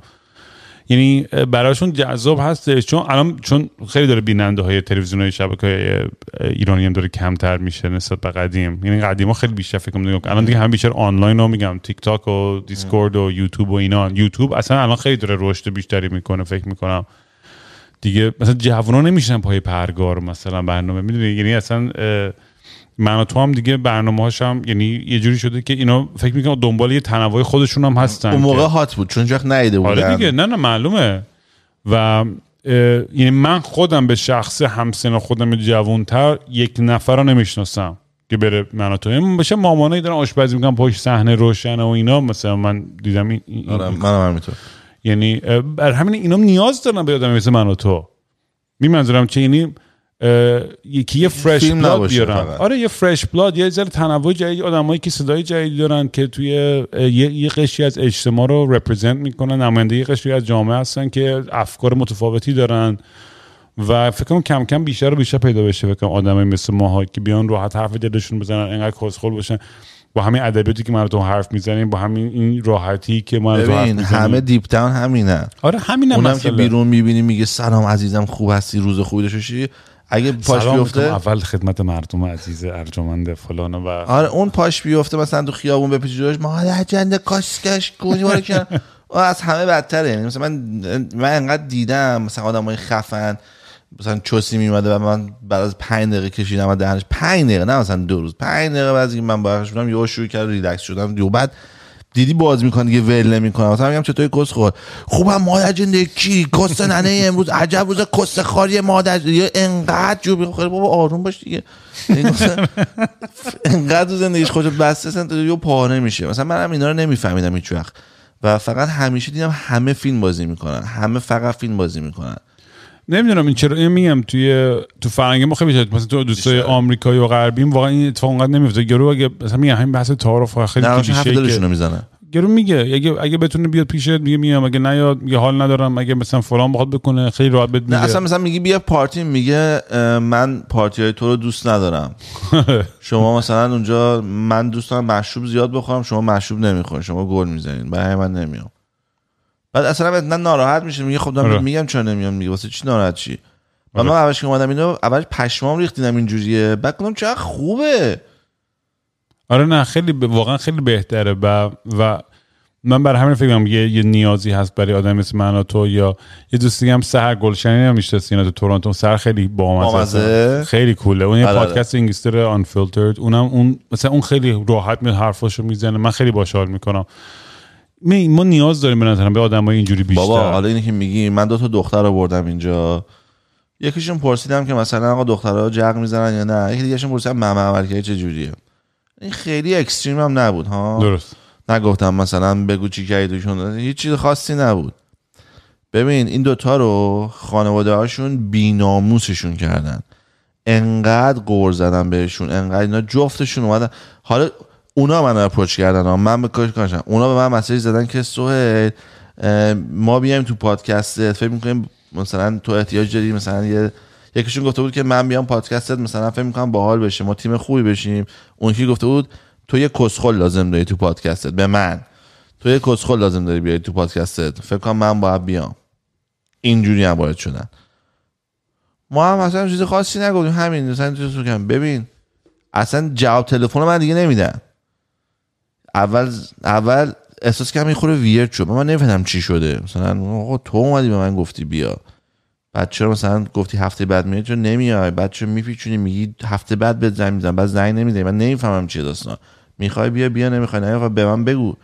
یعنی براشون جذاب هست چون الان چون خیلی داره بیننده های تلویزیون های شبکه‌های ایرانی هم داره کمتر میشه نسبت به قدیم. یعنی قدیما خیلی بیشتر فکر می‌کنم، الان دیگه هم بیشتر آنلاین رو میگم، تیک تاک و دیسکورد و یوتیوب و اینا. یوتیوب اصلا الان خیلی داره رشد بیشتری میکنه فکر می‌کنم دیگه. مثلا جوونا نمیشن پای پرگار مثلا برنامه میدونی، یعنی اصلا من و تو هم دیگه برنامه‌هاش هم یعنی یه جوری شده که اینا فکر میکنم دنبال یه تنوع خودشون هم هستن. اون موقع هات بود چون وقت نیده بودن. آره دیگه نه معلومه. و یعنی من خودم به شخص همسن خودم جوان‌تر یک نفر رو نمیشناسم که بره من و تو هم بشه. مامانایی دارن آشپزی میکنن پشت صحنه روشن و اینا، مثلا من دیدم این آره منم همینطور. یعنی بر همین اینا نیاز دارن به آدمی مثل من و تو. می‌منظورم چه یعنی یکی یه فرش بلاد بیارن. آره یه فرش بلاد، یه ذره تنوع جدید، آدمایی که صدای جدید دارن که توی یه قشری از اجتماع رو رپرزنت میکنن، نماینده یه قشری از جامعه هستن که افکار متفاوتی دارن و فکر کنم کم کم بیشتر و بیشتر پیدا بشه. فکر کنم آدمای مثل ماها که بیان راحت حرف دلشون بزنن، انقدر کسخل باشن، با همین ادبیاتی که ما تو حرف میزنیم، با همین این راحتی که ما تو حرف میزنیم. همه دیپ داون همینه. آره همینه. اونم که بیرون میبینی میگه سلام عزیزم خوب هستی روز خوبی داشته باشی، اگه پاش بیفته اول خدمت مردم عزیز ارجمند فلان و آره اون پاش بیفته مثلا تو خیابون بپیچه جلوش ما لجنده کاسکش گوزوار کن از همه بدتره. یعنی مثلا من انقدر دیدم مثلا آدمای خفن مثلا چوسی میومده و من بعد از 5 دقیقه کشیدم و دهنش 5 دقیقه نه مثلا 2 روز 5 دقیقه بعد از اینکه من باهاش بودم یهو شروع کرد ریلکس شدم و بعد دیدی باز میکنه دیگه ول نمیکنه. مثلا میگم چطوری کس خورد؟ خوبم مادرج نکی کس ننه امروز عجب روز کس خاری مادرج دیگه انقدر جو بخوره بابا آروم باش دیگه. انقدر زندگیش خودت بسته سنت یه پاره میشه. مثلا منم اینا رو نمیفهمیدم هیچ وقت و فقط همیشه دیدم همه فیلم بازی میکنن، همه فقط فیلم بازی میکنن. نمیدونم این چرا میگم تو فرنگ ما خیلی مثلا تو دوستای آمریکایی و غربی واقعا این اتفاق انقدر نمیفته. گرو اگه مثلا میگم همین بحث تعارف خیلی کلیشه‌ایه میزنه. گرو میگه اگه بتونه بیاد پیشت میگه میام، اگه نیاد میگه حال ندارم، اگه مثلا فلان بخواد بکنه خیلی راحت بد میگه. نه اصلا مثلا میگه بیا پارتی، میگه من پارتیای تو رو دوست ندارم. شما مثلا اونجا من دوست دارم مشروب زیاد بخورم، شما مشروب نمیخورین، شما گل میزنین، برای من نمیام. بعد اصلا بعد ناراحت میشه میگه خب دارم میگم چرا نمیام، میگه واسه چی ناراحت چی. من اولش که اومدم اینو اول پشمام ریختینم اینجوریه، بعد گفتم چقدر خوبه. آره نه خیلی واقعا خیلی بهتره و من برای همین فکر می‌کنم یه نیازی هست برای آدم مثل من و تو یا یه دوست دیگه هم سحر گلشنی هم میشناسین تو تورنتو، سحر خیلی بامزه خیلی کوله، اون یه پادکست انگلیسی داره آن فیلترد، اونم اون مثلا اون خیلی راحت می حرفاشو میزنه، من خیلی باحال حال میکنم. ما نیاز داریم مثلا به آدمای اینجوری بیشتر. بابا حالا اینی که میگی من دو تا دختر آوردم اینجا، یکیشون پرسیدم که مثلا آقا دخترها جق میزنن یا نه، یکی دیگه‌شون پرسیدم ماما ورکه چه جوریه. این خیلی اکستریم هم نبود ها، درست نگفتم مثلا بگو چی کردیشون، هیچ چیز خاصی نبود. ببین این دوتا رو خانواده هاشون بیناموسشون کردن، انقدر قور زدن بهشون، انقدر اینا جفتشون اومدن. حالا اونا من اپروچ کردن ها، من به کارش کردم، اونا به من مسیج زدن که سهیل ما بیایم تو پادکستت، فکر می‌کنیم مثلا تو احتیاج داری، مثلا یکیشون گفته بود که من بیام پادکستت مثلا فکر می‌کنم باحال بشه، ما تیم خوبی بشیم. اون یکی گفته بود تو یه کسخل لازم داری تو پادکستت، به من تو یه کسخل لازم داری بیای تو پادکستت، فکر کنم من باید بیام. اینجوری هم وارد شدن. ما هم مثلا چیز خاصی نگفتیم، همین مثلا تو گفتم ببین اصلا جواب تلفن من دیگه نمیدن. اول احساس کردم میخوره ویرد شد، من نمی‌فهمم چی شده، مثلا آقا تو اومدی به من گفتی بیا، بعد چرا مثلا گفتی هفته بعد میای چون نمیای، بعد چرا میپیچونی میگی هفته بعد بهت زنگ میزنم، بعد زنگ نمیزنی، من نمیفهمم چیه داستان، میخوای بیا نمیخوای نه به من بگو.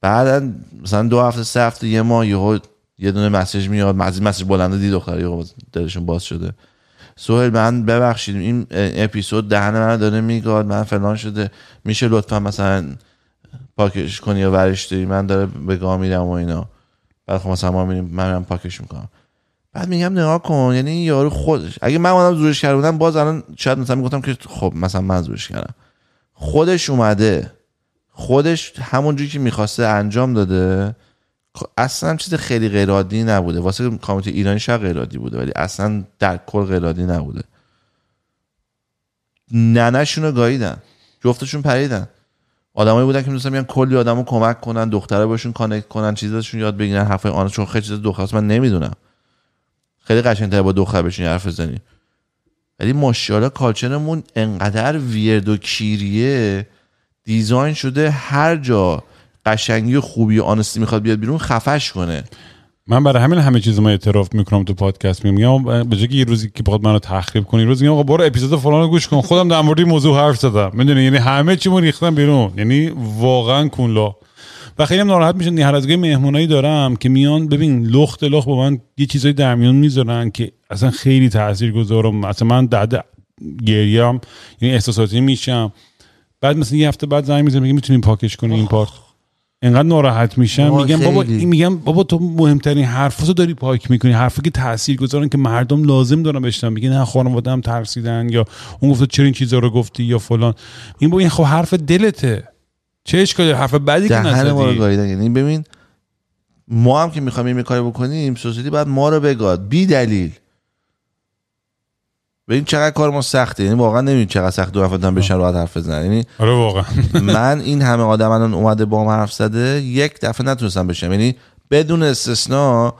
بعد مثلا دو هفته سه هفته یه ماه یه دونه مسیج میاد، از این مسیج بلنده دی دختری دلشون باز شده سهیل من ببخشید این اپیزود دهن من داره میگاد، من فلان شده، میشه لطفا مثلا پاکش کنی یا ورش داری، من داره به گاه میرم و اینا. بعد خب مثلا ما میریم منم پاکش میکنم. بعد میگم نگاه کن، یعنی یارو خودش اگه من اونم زورش کرده بودم باز الان شاید مثلا میگفتم که خب مثلا من زورش کردم، خودش اومده خودش همونجوری که میخواسته انجام داده، اصلا چیز خیلی غیر عادی نبوده، واسه کامیونیتی ایرانی شاید غیر عادی بوده ولی اصلا در کل غیر عادی نبوده. ننه‌شونو گاییدن، جفتشون پریدن. آدمایی بودن که می‌خواستن بیان کلی آدمو کمک کنن، دختره باشون کانکت کنن، چیزاشون یاد بگیرن، حرفای آنها چون خیلی چیز دختره من نمیدونم. خیلی قشنگ‌تره با دختره بشین حرف بزنی. ولی ماشاءالله کالچرمون انقدر ویرد و کیریه، دیزاین شده هر جا قشنگی و خوبی و آنستی میخواد بیاد بیرون خفش کنه. من برای همین همه چیز ما اعتراف میکنم تو پادکست، میگم به جای که یه روزی که بخواد منو تخریب کنی، روزی میگم آقا برو اپیزود فلان رو گوش کن، خودم در مورد این موضوع حرف زدم، میدونی یعنی همه چیمون ریختم بیرون، یعنی واقعا کونلا. و خیلی هم ناراحت میشن هر از گاهی مهمونایی دارم که میان ببین لخت با من یه چیزای در میون میذارن که اصلا خیلی تاثیرگذارم، اصلا من دد گریام، یعنی احساساتی میشم. بعد مثلا یه هفته بعد زنگ میزنم میگم میتونیم پاکش کنیم این پارت، اینقدر ناراحت میشم. میگم بابا تو مهمترین حرفاتو داری پاک میکنی، حرفی که تاثیرگذارن که مردم لازم دارن بشنون. میگه نه خانواده‌ام ترسیدن، یا اون گفت چرا این چیزا رو گفتی یا فلان. میگم بابا این خب حرف دلته، چه اشکالی داره، حرف بدی که نزدی. یعنی ببین ما هم که میخوایم این کارو بکنیم، سوسیتی بعد ما رو بگاد بی دلیل. ببین چقدر کار ما سخته، یعنی واقعا نمیدونم چقدر سخت دو نفرتون بشن راحت حرف بزنن. یعنی آره واقعا من این همه آدم الان اومده با من حرف زده، یک دفعه نتونستم بشم، یعنی بدون استثنا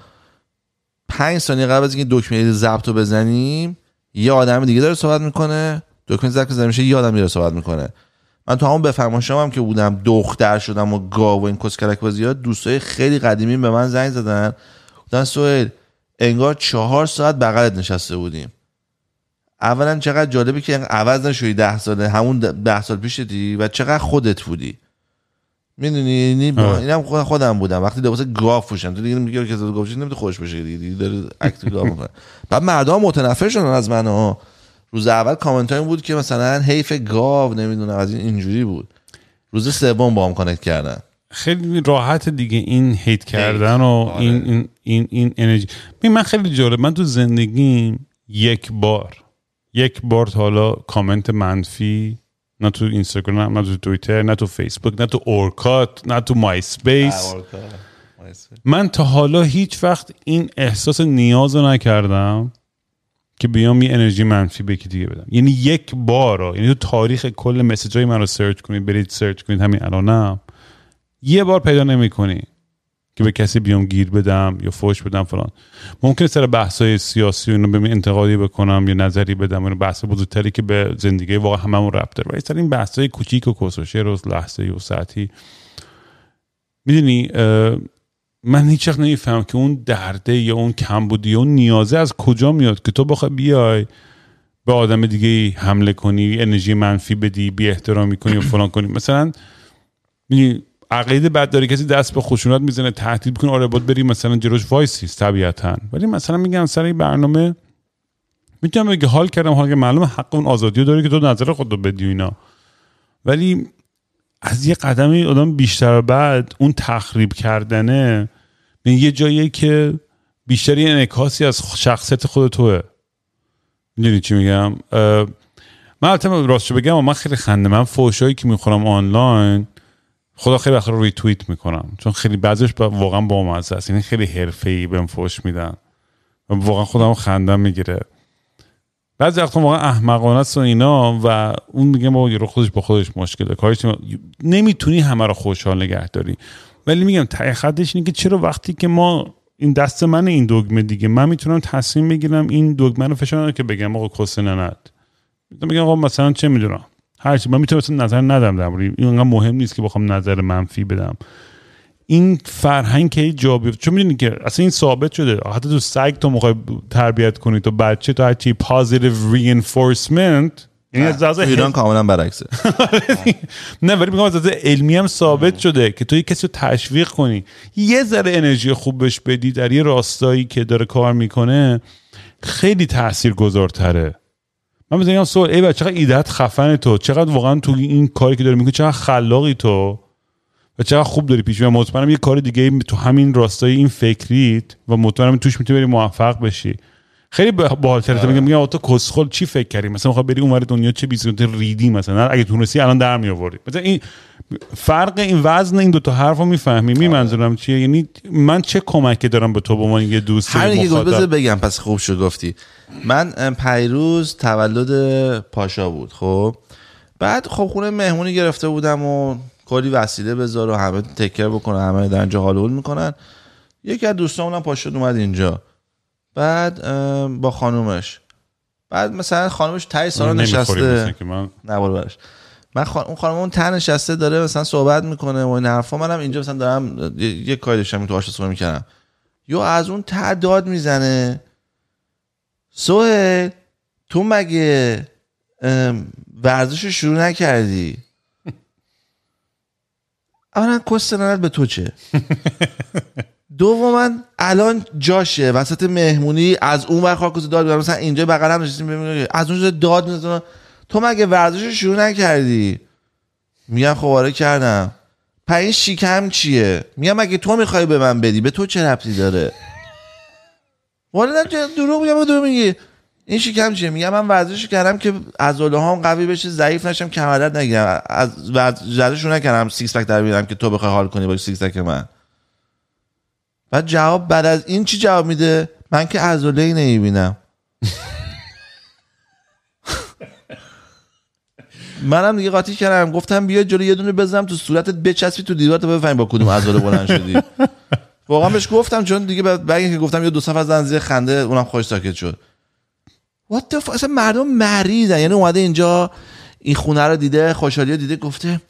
5 ثانیه قبل از اینکه دکمه ضبطو بزنیم یه آدم دیگه داره صحبت میکنه، دکمه ضبط زمین میشه یه آدم دیگه صحبت میکنه. من تو همون بفرماشام هم که بودم دختر شدم و گاو و این کسکلک بازی‌ها، دوستای خیلی قدیمی به من زنگ زدن گفتن سهیل انگار 4 ساعت بغلت نشسته بودیم. اولا چقدر جالبه که عوض نشوی 10 ساله، همون 10 سال پیش دی و چقدر خودت بودی. میدونی یعنی اینم خودم بودم وقتی لباس گاف پوشیدم تو دیگه میگه که لباس گاف پوشیدم نمی‌تونه خوش بشه دیگه داره اکت گاف می‌کنه. بعد مردم متنفر شدن از من ها. روز اول کامنت هایم بود که مثلا حیف گاو نمیدونم از این اینجوری بود. روز سوم باهم کانکت کردن. خیلی راحت دیگه این هیت کردن و این انرژی. من خیلی جالب من تو زندگیم یک بار تا حالا کامنت منفی نه تو اینستاگرام نه تو توییتر نه تو فیسبوک نه تو اورکات نه تو مای اسپیس من تا حالا هیچ وقت این احساس نیاز رو نکردم که بیام یه انرژی منفی به یکی دیگه بدم. یعنی یک بار یعنی تو تاریخ کل مسیجای من رو سرچ کنید برید سرچ کنید همین الانم یه بار پیدا نمی‌کنی که به کسی بیام گیر بدم یا فوش بدم فلان. ممکنه سر بحث‌های سیاسی اونو بهم انتقادی بکنم یا نظری بدم اون بحث بزرگتری که به زندگی واقعا هممون ربط داره. ولی سر این بحث‌های کوچیک و کوسوشه روز لحظه‌ای و ساعتی میدونی من هیچ وقت نمی‌فهمم که اون درده یا اون کمبودی یا اون نیازه از کجا میاد که تو بخوای بیای به آدم دیگه حمله کنی، انرژی منفی بدی، بی احترامی کنی و فلان کنی. مثلا میدونی عقیده بد داره کسی دست به خشونت میزنه تهدید میکنه آره باید بریم مثلا جلوش وایسی طبیعتاً. ولی مثلا میگم سر این برنامه میتونم بگم حال کردم حال که معلومه حق اون آزادیو داره که تو نظر خودت رو بدی اینا. ولی از یه قدمی آدم بیشتر بعد اون تخریب کردنه یه جاییه که بیشتر یه انعکاسی از شخصیت خود توئه. میدونی چی میگم؟ من البته راستش بگم من خیلی خنده من فحشایی که میخورم آنلاین خدا خیلی وقت رو ریتوییت میکنم چون خیلی بعضیش واقعا بامزه است. یعنی خیلی حرفه‌ای بهم فوش میدن و واقعا خودمو خندم میگیره. بعضی وقتا واقعا احمقانه است و اینا و اون میگه ما خودش با خودش مشکل داره کارش نمیتونی همه رو خوشحال نگه داری. ولی میگم ته خطش اینه که چرا وقتی که ما این دست من این دگمه دیگه من میتونم تصمیم بگیرم این دگمه رو فشار ندم که بگم آقا کسه نند میگم آقا مثلا چه میدونم هرچی من میتونم اصلا نظر ندم در مورد این انقدر مهم نیست که بخوام نظر منفی بدم. این فرهنگ که جا بیفته چون میدونی که اصلا این ثابت شده حتی تو سگ تو میخوای تربیت کنی تو بچه تو هرچی پوزیتیو رینفورسمنت یعنی از لحاظ ایران کاملا برعکسه. نه ولی میگم از لحاظ علمی هم ثابت شده که تو کسی رو تشویق کنی یه ذره انرژی خوب بهش بدی در یه راستایی که داره کار میکنه خیلی تاثیرگذارتره. من میگم سوال ای بچه‌ها ایدهت خفنه تو چقدر واقعا تو این کاری که داری میکنی چقدر خلاقی تو و چقدر خوب داری پیش میری. مطمئنم یه کار دیگه تو همین راستای این فکریت و مطمئنم توش میتونی بری موفق بشی. خیلی باحالتره. میگم تو کسخل چی فکر کردی مثلا میخوای بری اونور دنیا چه بیزنس ریدی مثلا اگه تونستی الان در میآوردی مثلا این فرق این وزن این دو تا حرفو میفهمی منظورم چیه. یعنی من چه کمکی دارم به تو به من یه دوست مخاطب بگم. پس خوب شد گفتی. من پیروز تولد پاشا بود خب بعد خب خونه مهمونی گرفته بودم و کلی وسیله بذار و همه تکر بکنه همه در اینجا حالول میکنن. یکی از دوستامونم پاشا اومد اینجا بعد با خانومش بعد مثلا خانومش تای سارا نشسته نبال برش من اون خانومون تن نشسته داره مثلا صحبت میکنه و این حرفا منم اینجا مثلا دارم یه کاری داشتم تو آشپزخونه میکردم یا از اون تعداد میزنه سوهل تو مگه ورزش رو شروع نکردی؟ اولا کس نند به تو چه؟ دوما الان جاشه وسط مهمونی از اون ور خاکوزه داد می‌زنه مثلا اینجا بغلم نشستیم ببینید از اونجا داد می‌زنه تو مگه ورزش رو شروع نکردی؟ میگم خب آره کردم. پایین شیکم چیه؟ میگم اگه تو می‌خوای به من بدی به تو چه ربطی داره؟ والا دروغ میگی این شکم چیه؟ میگم من ورزش کردم که عضله‌هام قوی بشه ضعیف نشم کمر درد نگیرم از ورزش نکردم سیکس پک در بیارم که تو بخوای حال کنی با سیکس پک من. بعد جواب بعد از این چی جواب میده؟ من که عضله‌ای نمیبینم. منم دیگه قاطی کردم گفتم بیا جلو یه دونه بزنم تو صورتت بچسبی تو دیوار تا بفهمی با کدوم عضله بلند شدی. واقعا بهش گفتم چون دیگه بعد که گفتم یه دو صفحه زدن زیر خنده اونم خودش ساکت شد. What the fuck اصلا مردم مریضن. یعنی اومده اینجا این خونه رو دیده خوشحالی رو دیده گفته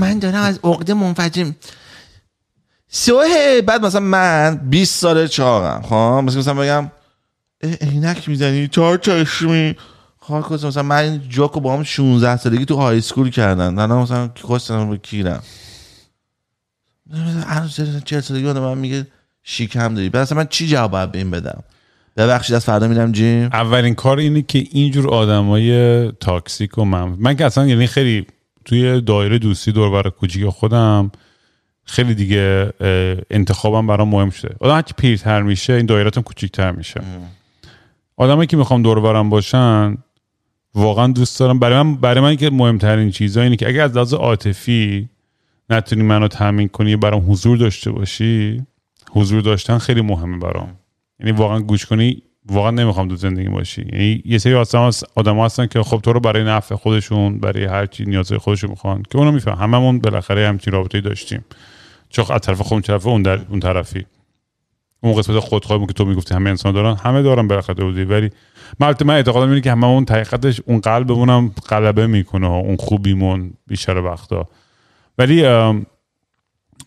من دارم از عقده منفجرم سوهه. بعد مثلا من 20 ساله چاقم خب مثلا بگم عینک میزنی چهار چشمی خاکوس مثلا من جاکو با هم 16 سالگی تو های اسکول کردن. الان مثلا کشتم با کیرم. الان 40 سالگی اون من میگه شیکم داری. مثلا من چی جواب به این بدم؟ ببخشید از فردا میرم جیم. اولین کار اینه که اینجور آدمای تاکسیک و من که اصلا یعنی خیلی توی دایره دوستی دور برای کوچیک خودم خیلی دیگه انتخابم برام مهم شده. آدم هرچی پیرتر میشه این دایراتم کوچیک‌تر میشه. آدمایی که میخوام دور برام باشن واقعا دوست دارم. برای من که مهمترین چیزا اینه که اگه از لحاظ عاطفی نتونی منو تامین کنی، برام حضور داشته باشی، حضور داشتن خیلی مهمه برام. یعنی واقعا گوش کنی، واقعا نمیخوام تو زندگی باشی. یعنی یه سری آدم‌ها هستن که خب تو رو برای نفع خودشون، برای هر چی نیازهای خودشون میخوان که اونو میفهم. هممون بالاخره همچین رابطه‌ای داشتیم، چون از طرف خودم طرف اون طرفی اون قسمت خودخواهی که تو میگفتی همه انسان دارن، همه دارن بالاخره بودی. ولی من اعتقادم اینه که هممون طریقتش اون قلبمونم غلبه میکنه، اون خوبیمون بیشتر وقتا. ولی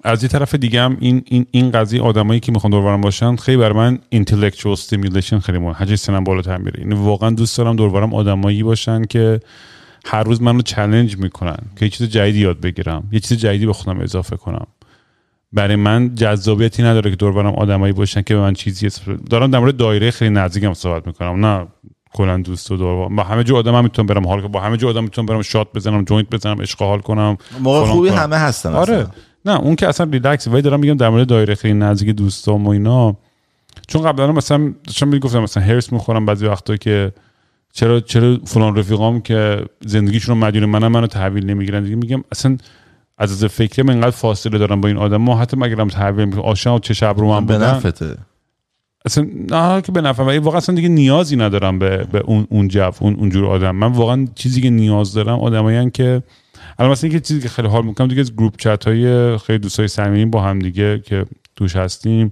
از یه طرف دیگه هم این قضیه آدمایی که میخوان دور برم باشن خیلی برای من intellectual stimulation خیلی مهمه. حجم سنم بالاتر میره. یعنی واقعا دوست دارم دور برم آدمایی باشن که هر روز منو چالش میکنن که یه چیز جدیدی یاد بگیرم، یه چیز جدیدی به خودم اضافه کنم. برای من جذابیتی نداره که دور برم آدمایی باشن که به من چیزی دارم. در مورد دایره خیلی نزدیکم صحبت میکنم، نه کلا دوست و دور با همه جو آدمام میتونم برم حال کنم، با همه جو آدم میتونم برم شات بزنم، جوینت بزنم، عشق حال کنم. خوبی همه هستن. آره. نه اون که اصلا ریلکس. ولی دارم میگم در مورد دایره خیلی نزدیک دوستام و اینا، چون قبلا مثلا داشتم میگفتم مثلا هرس میخورم بعضی وقتا که چرا فلان رفیقام که زندگیشون رو مدیون منو تحویل نمیگیرن. دیگه میگم اصلا از فکر من اینقدر فاصله دارم با این آدما، حتی مگرم تحویل میگیرم آشنا چه شب رو من بودن بنفته اصلا نه که بنفه. ولی واقعا اصلا دیگه نیازی ندارم به اون جو، اون جور آدم. من واقعا چیزی که نیاز دارم آدمایین که الان مثلا اینکه چیزی که خیلی حال میکنم دیگه از گروپ چت های خیلی دوستای صمیمی با هم دیگه که توش هستیم،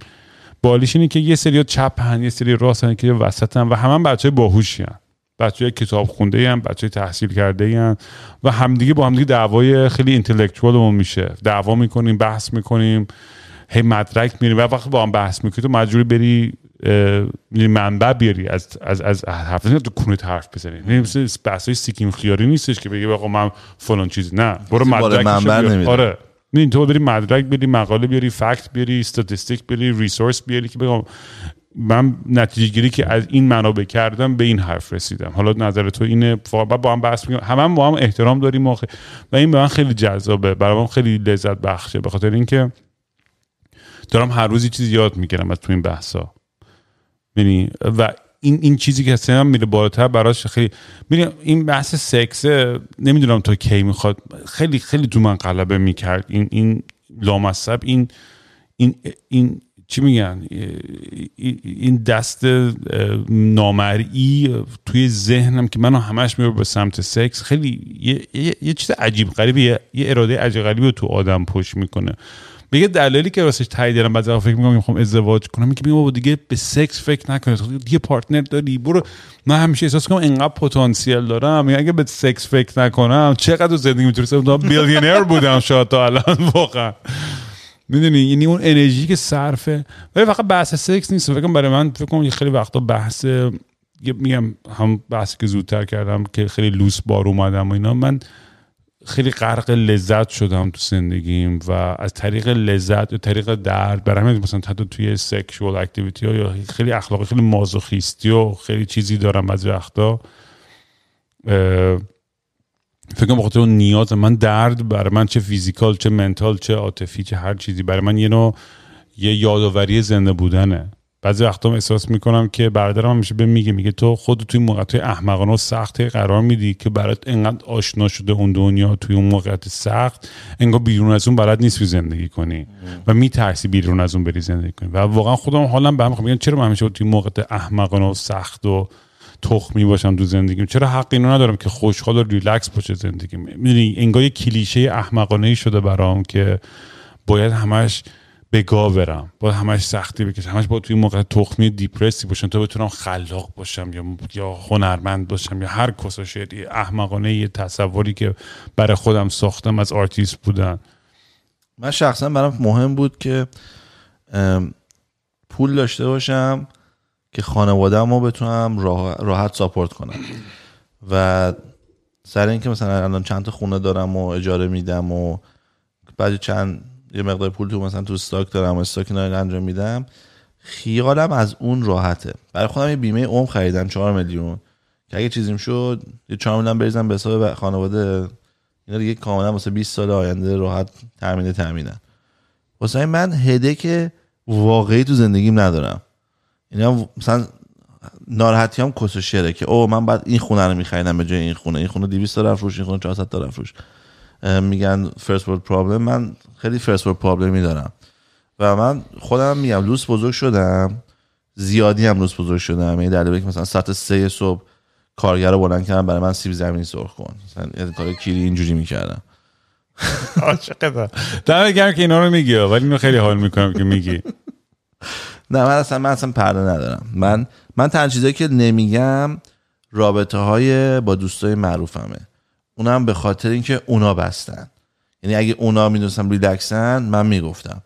بالیش اینه که یه سری چپن، یه سری راستن، که وسطن و همون بچهای باهوشی ان، بچهای کتاب خونده ان، بچهای تحصیل کرده ان و همدیگه با همدیگه دعوای خیلی اینتלקچوالمون میشه. دعوا میکنیم، بحث میکنیم، هی مدرک میریم و وقتی با هم بحث میکنی تو مجبوری بری منبع بیاری از حرف نزنی، تو کونت حرف بزنی. نمیشه بحثای سیکیم خیاری نیستش که بگی آقا من فلان چیز، نه برو مدرکش بیار. آره ببین تو بری مدرک بیاری، مقاله بیاری، فکت بیاری، استاتستیک بیاری، ریسورس بیاری که بگم من نتیجه گیری که از این منابع کردم به این حرف رسیدم، حالا نظر تو اینه. با هم بحث میکنیم، همه با هم احترام داریم و این به من خیلی جذابه، برام خیلی لذت بخشه، به خاطر اینکه دارم هر روز یه چیز یاد میگیرم از تو این بحثا. یعنی و این چیزی که سنم میره بالاتر براش خیلی. ببین این بحث سکس نمیدونم تا کی میخواد، خیلی خیلی تو من غلبه میکرد این لامصب، این چی میگن، این دست نامرئی توی ذهنم که منو همش میبره به سمت سکس. خیلی یه چیز عجیب غریبه، یه اراده عجیب غریبه تو آدم پشت میکنه. میگه دلایلی که واسش تایید دارم، بعضی وقت فکر می‌کنم می‌خوام ازدواج کنم، میگه بابا دیگه به سکس فکر نکن، یه پارتنر داری برو. من همیشه احساس می‌کنم اینقدر پتانسیل دارم، اگه به سکس فکر نکنم چقدر زندگی می‌تونستم تا بیلیونر بودم شاید تا الان واقعا. میدونی یعنی اون انرژی که صرفه. ولی فقط بحث سکس نیست فکر کنم، برای من فکر کنم خیلی وقتا بحث، میگم هم بحثی که زودتر کردم که خیلی لوس بار اومدم و اینا، من خیلی غرق لذت شدم تو زندگیم و از طریق لذت و طریق درد برام، مثلا حتی توی سکشوال اکتیویتی ها یا خیلی اخلاقی، خیلی مازوخیستی و خیلی چیزی دارم از وقتا. فکر کنم بخاطر اون نیاز من، درد برای من چه فیزیکال، چه منتال، چه عاطفی، چه هر چیزی، برای من یه نوع یه یادآوری زنده بودنه. بعضی وقتا احساس میکنم که برادرم همیشه بهم میگه تو خودت توی موقعیت احمقانه و سخت قرار میدی که برات انقدر آشنا شده اون دنیا، توی اون موقعیت سخت انگار بیرون از اون بلد نیستی زندگی کنی و میترسی بیرون از اون بری زندگی کنی. و واقعا خودم حالا به هم میگم چرا من همیشه توی موقعیت احمقانه و سخت و تخمی باشم تو زندگیم؟ چرا حق اینو ندارم که خوشحال و ریلکس باشه زندگیم؟ میدونی انگار یه کلیشه احمقانه شده برام که باید همش بگا برم، باید همش سختی بکشم، همش باید توی موقع تخمی دیپرسی باشم تا بتونم خلاق باشم یا هنرمند باشم یا هر کساشید احمقانه یه تصوری که برای خودم ساختم از آرتیست بودن. من شخصا برام مهم بود که پول داشته باشم که خانواده‌مو بتونم راحت ساپورت کنم و سر اینکه مثلا الان چند تا خونه دارم و اجاره میدم و بعد چند یه مقدار پول تو مثلا تو استاک دارم و استاک اینا رو انجام میدم، خیالم از اون راحته. برای خودم یه بیمه عمر خریدم 4 میلیون که اگه چیزیم شد یه 4 میلیون بریزم به حساب خانواده، اینا دیگه کاملا واسه 20 سال آینده راحت تامینه. واسه من هده که واقعی تو زندگیم ندارم. اینا مثلا ناراحتیام کس و شره که او من بعد این خونه رو می‌خریدم به جای این خونه، این خونه 200 تا رفروش، این خونه 400 تا رفروش. میگن فرست ورلد پرابلم، من خیلی فرست ورلد پرابلمی دارم و من خودم میگم لوس بزرگ شدم، زیادی هم لوس بزرگ شدم. یعنی در حالی که مثلا ساعت 3 صبح کارگرو بلند کردم برای من سیب زمینی سرخ کن، مثلا این کارو کلی اینجوری می‌کردم. عاشقم. دمت گرم که اینا رو میگی، ولی اینو خیلی حال میکنم که میگی. نه من اصلا پرده ندارم. من تنها چیزایی که نمیگم رابطه‌های با دوستای معروفمه، اونم به خاطر اینکه اونا بستن. یعنی اگه اونا میدونستم ریلکسن من میگفتم.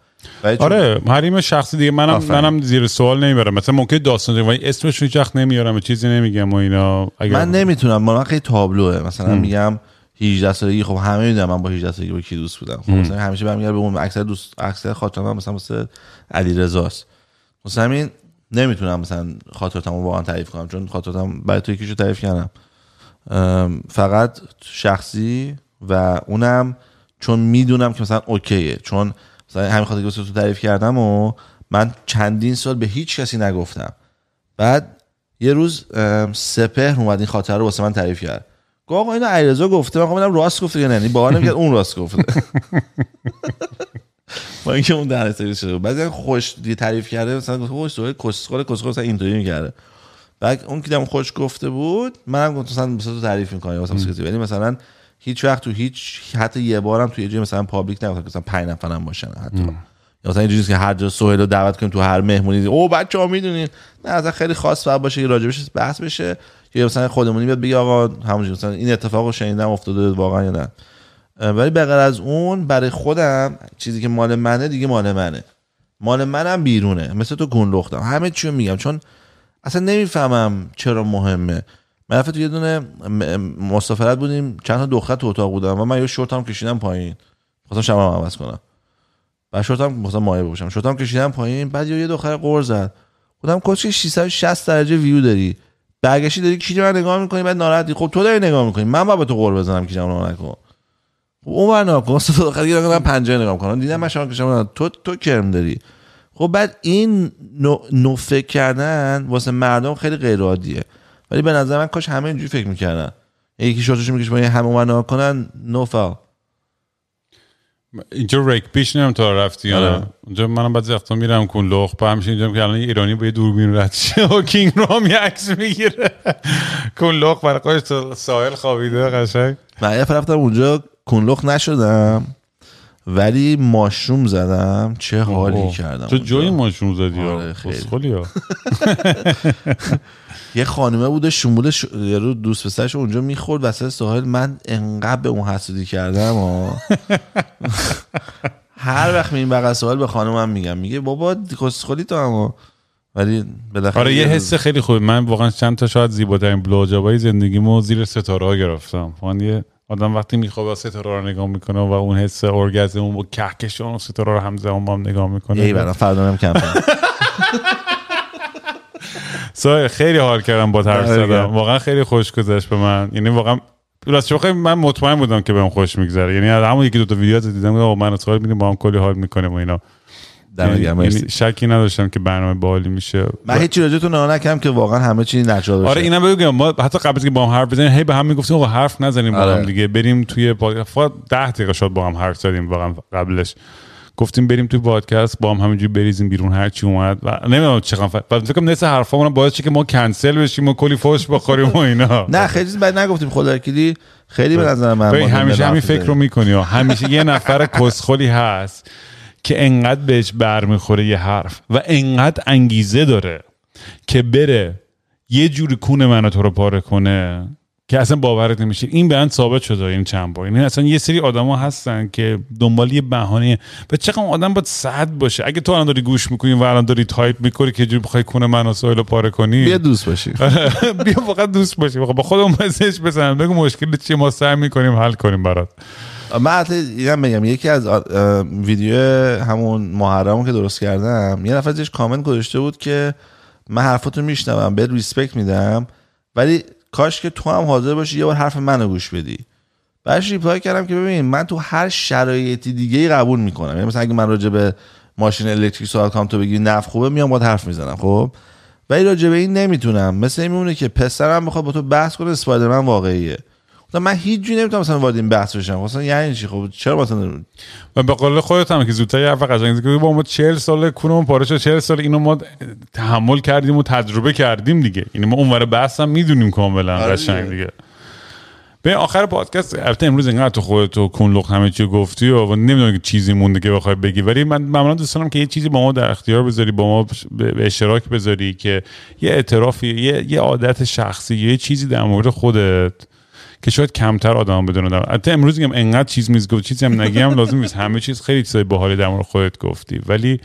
آره، حریم شخصی دیگه. منم زیر سوال نمیبرم. مثلا ممکنه داستان دیگه ولی اسمش هیچ وقت نمیارم، چیزی نمیگم و اینا. من نمیتونم، من خیلی تابلوه. مثلا میگم 18 سالگی، خب همه میدونن من با 18 سالگی با کی دوست بودم. خب مثلا همیشه برمیگردم به اون اکثر خاطرهام مثلا واسه علیرضاست. مثلا همین نمیتونم مثلا خاطراتمو واقعا تعریف کنم، چون خاطراتم برای تو یکیشو تعریف کردم. فقط شخصی و اونم چون میدونم که مثلا اوکیه، چون مثلا همین خاطره که واسه تو تعریف کردم و من چندین سال به هیچ کسی نگفتم. بعد یه روز سپهر اومد این خاطره رو واسه من تعریف کرد. گفت آقا اینو علیرضا گفته. من گفتم راست گفته یا نه؟ باور نمیکرد اون راست گفته. با اینکه اون در حساب شده بعضی خوش دی تعریف کرده، مثلا گفت خوش سوهیل کسخور مثلا اینطوری می‌کرده. بعد اون که دم خوش گفته بود منم گفتم مثلا تو تعریف می‌کنی واسه کسی. ولی مثلا هیچ وقت تو هیچ حتی یه بارم تو یه جای مثلا پابلیک نگفتم، مثلا 5 نفرم باشن حتی. یا مثلا اینجوریه که هر جا سوهیل رو دعوت کنیم تو هر مهمونی او بچه‌ها میدونین، نه مثلا خیلی خاص فر باشه راجبش بحث بشه، یا مثلا خودمونی بیاد بگی آقا همونجوری مثلا این اتفاقو شنیدم افتاده واقعا یا نه. ولی بغیر از اون برای خودم چیزی که مال منه دیگه مال منم بیرونه. مثل تو گنلختم، همه چیو میگم چون اصلا نمیفهمم چرا مهمه. من رفتم یه دونه مسافرت بودیم، چند تا دختر تو اتاق بودم و من یه شورتام کشیدم پایین، خواستم شبم عوض کنم، بعد شورتام مثلا مایه بپوشم، شورتام کشیدم پایین، بعد یه دختر قر زد، گفتم کشکی 360 درجه ویو داری، برگشتی داری کیج من نگاه می‌کنی، بعد ناراحتی. خب تو داری نگاه می‌کنی، من با تو قر بزنم کیجم رو نکن. اون برنامه کاست تو آخر دیگه من پنجه نگام کنم، دیدم مشان کشم تو کرم داری. خب بعد این نو فکر کردن واسه مردم خیلی غیر عادیه، ولی به نظر من کاش همه اینجوری فکر میکردن. یکی شاتش میکشه با همه برنامه کنن نوفا اینجا رگبیش نمیدونم تا رفتی یا نه. اونجا منم بعضی وقتا میرم کنلخ، با همش اینجام که الان ایرانی با یه دوربین رد شه و کینگ رام یه عکس میگیره کنلخ، برای قاش تو ساحل خوابیده قشنگ. من یه رفتم اونجا کنلخ نشدم ولی ماشروم زدم، چه حالی کردم. تو جایی ماشروم زدی یا خسخولیا؟ یه خانومه بوده شمول رو دوست پسرش اونجا میخورد وسط ساحل، من انقدر به اون حسودی کردم. هر وقت میریم بغل ساحل به خانومم میگم، میگه بابا خسخولی تو هم. ولی بالاخره آره یه حس خیلی خوبه. من واقعا چند تا شاید زیباترین بلاجابای زندگیمو زیر ستاره‌ها گرفتم. فانی آدم وقتی میخوابه ستاره رو نگاه میکنه و اون حس ارگزم و کهکشان و ستاره رو همزمان با هم نگاه میکنه. ای بابا فردانم کمپن. سوهیل خیلی حال کردم با حرف زدم، واقعا خیلی خوش گذشت به من. یعنی واقعا راستش من مطمئن بودم که بهم خوش میگذره. یعنی همون یکی دو تا ویدیو دیدم و من سوهیل میبینیم با هم کلی حال میکنیم و اینا. یعنی شکی نداشتم که برنامه باحالی میشه. من هیچ راجعتو نانکم که واقعا همه چی نجات باشه. آره اینم بگم، ما حتی قبل از که با هم حرف بزنیم هی به هم میگفتیم آقا حرف نزنیم با هم دیگه، بریم توی پادکست. 10 دقیقه شد با هم حرف زدیم واقعا. قبلش گفتیم بریم توی پادکست با هم همینجوری بریزیم بیرون هر چی اومد و نمیدونم چقدر فکر کنم نصف حرفامون باعث شه که ما کنسل بشیم و کلی فحش بخوریم و اینا. نه خیلی بعد نگفتیم خدا کلی خیلی به نظر من همیشه همین فکر رو میکنی، همیشه یه نفر کسخلی هست که انقدر بهش برمیخوره یه حرف و انقدر انگیزه داره که بره یه جوری کون منو تو رو پاره کنه که اصلا باورت نمیشه. این به من ثابت شده این چند بار. یعنی اصلا یه سری آدما هستن که دنبال یه بهانه و چقدر آدم باید سعد باشه. اگه تو الان داری گوش میکنی و الان داری تایپ میکنی که جوری بخوای کنه منو سوالو پاره کنی، بیا دوست باشی. بیا واقعا دوست باشی. واقعا با خودم مسج بزنم بگو مشکل چیه، ما سعی میکنیم حل کنیم برات. من حتی اینم بگم، یکی از ویدیو همون محرمو که درست کردم یه نفر ازش کامنت گذاشته بود که من حرفاتو میشنوم، بهت ریسپکت میدم، ولی کاش که تو هم حاضر باشی یه بار حرف منو گوش بدی. بعدش ریپلای کردم که ببین من تو هر شرایطی دیگه‌ای قبول میکنم. یعنی مثلا اگه من راجع به ماشین الکتریک سوال کنم تو بگی نفت خوبه، میام باهات حرف میزنم، خب؟ ولی راجع به این نمیتونم. مثلا میمونه که پسرم میخواد با تو بحث کنه اسپایدرمن واقعیه. من هیچ جوری نمیتونم مثلا وارد این بحث بشم. مثلا یعنی چی؟ خب چرا مثلا من به قول خودت هم که زودتر حرف قشنگی که با ما 40 سال کونم پاره شد، 40 سال اینو ما تحمل کردیم و تجربه کردیم دیگه. یعنی ما اونور بحث هم میدونیم کاملا قشنگ دیگه. به آخر پادکست البته امروز اینقدر تو خودت و کنلوق همه چی گفتی و نمیدونم که چیزی مونده که بخوای بگی، ولی من ممنون دوستانم که یه چیزی با ما در اختیار بذاری، با ما به اشتراک بذاری که یه اعترافی، یه عادت شخصی، یه چیزی در مورد خودت که شاید کمتر آدم بدونه. البته امروز میگم انقدر چیز میگم، چیزی هم نگیم لازم نیست، همه چیز خیلی چیزای باحالی در مورد خودت گفتی، ولی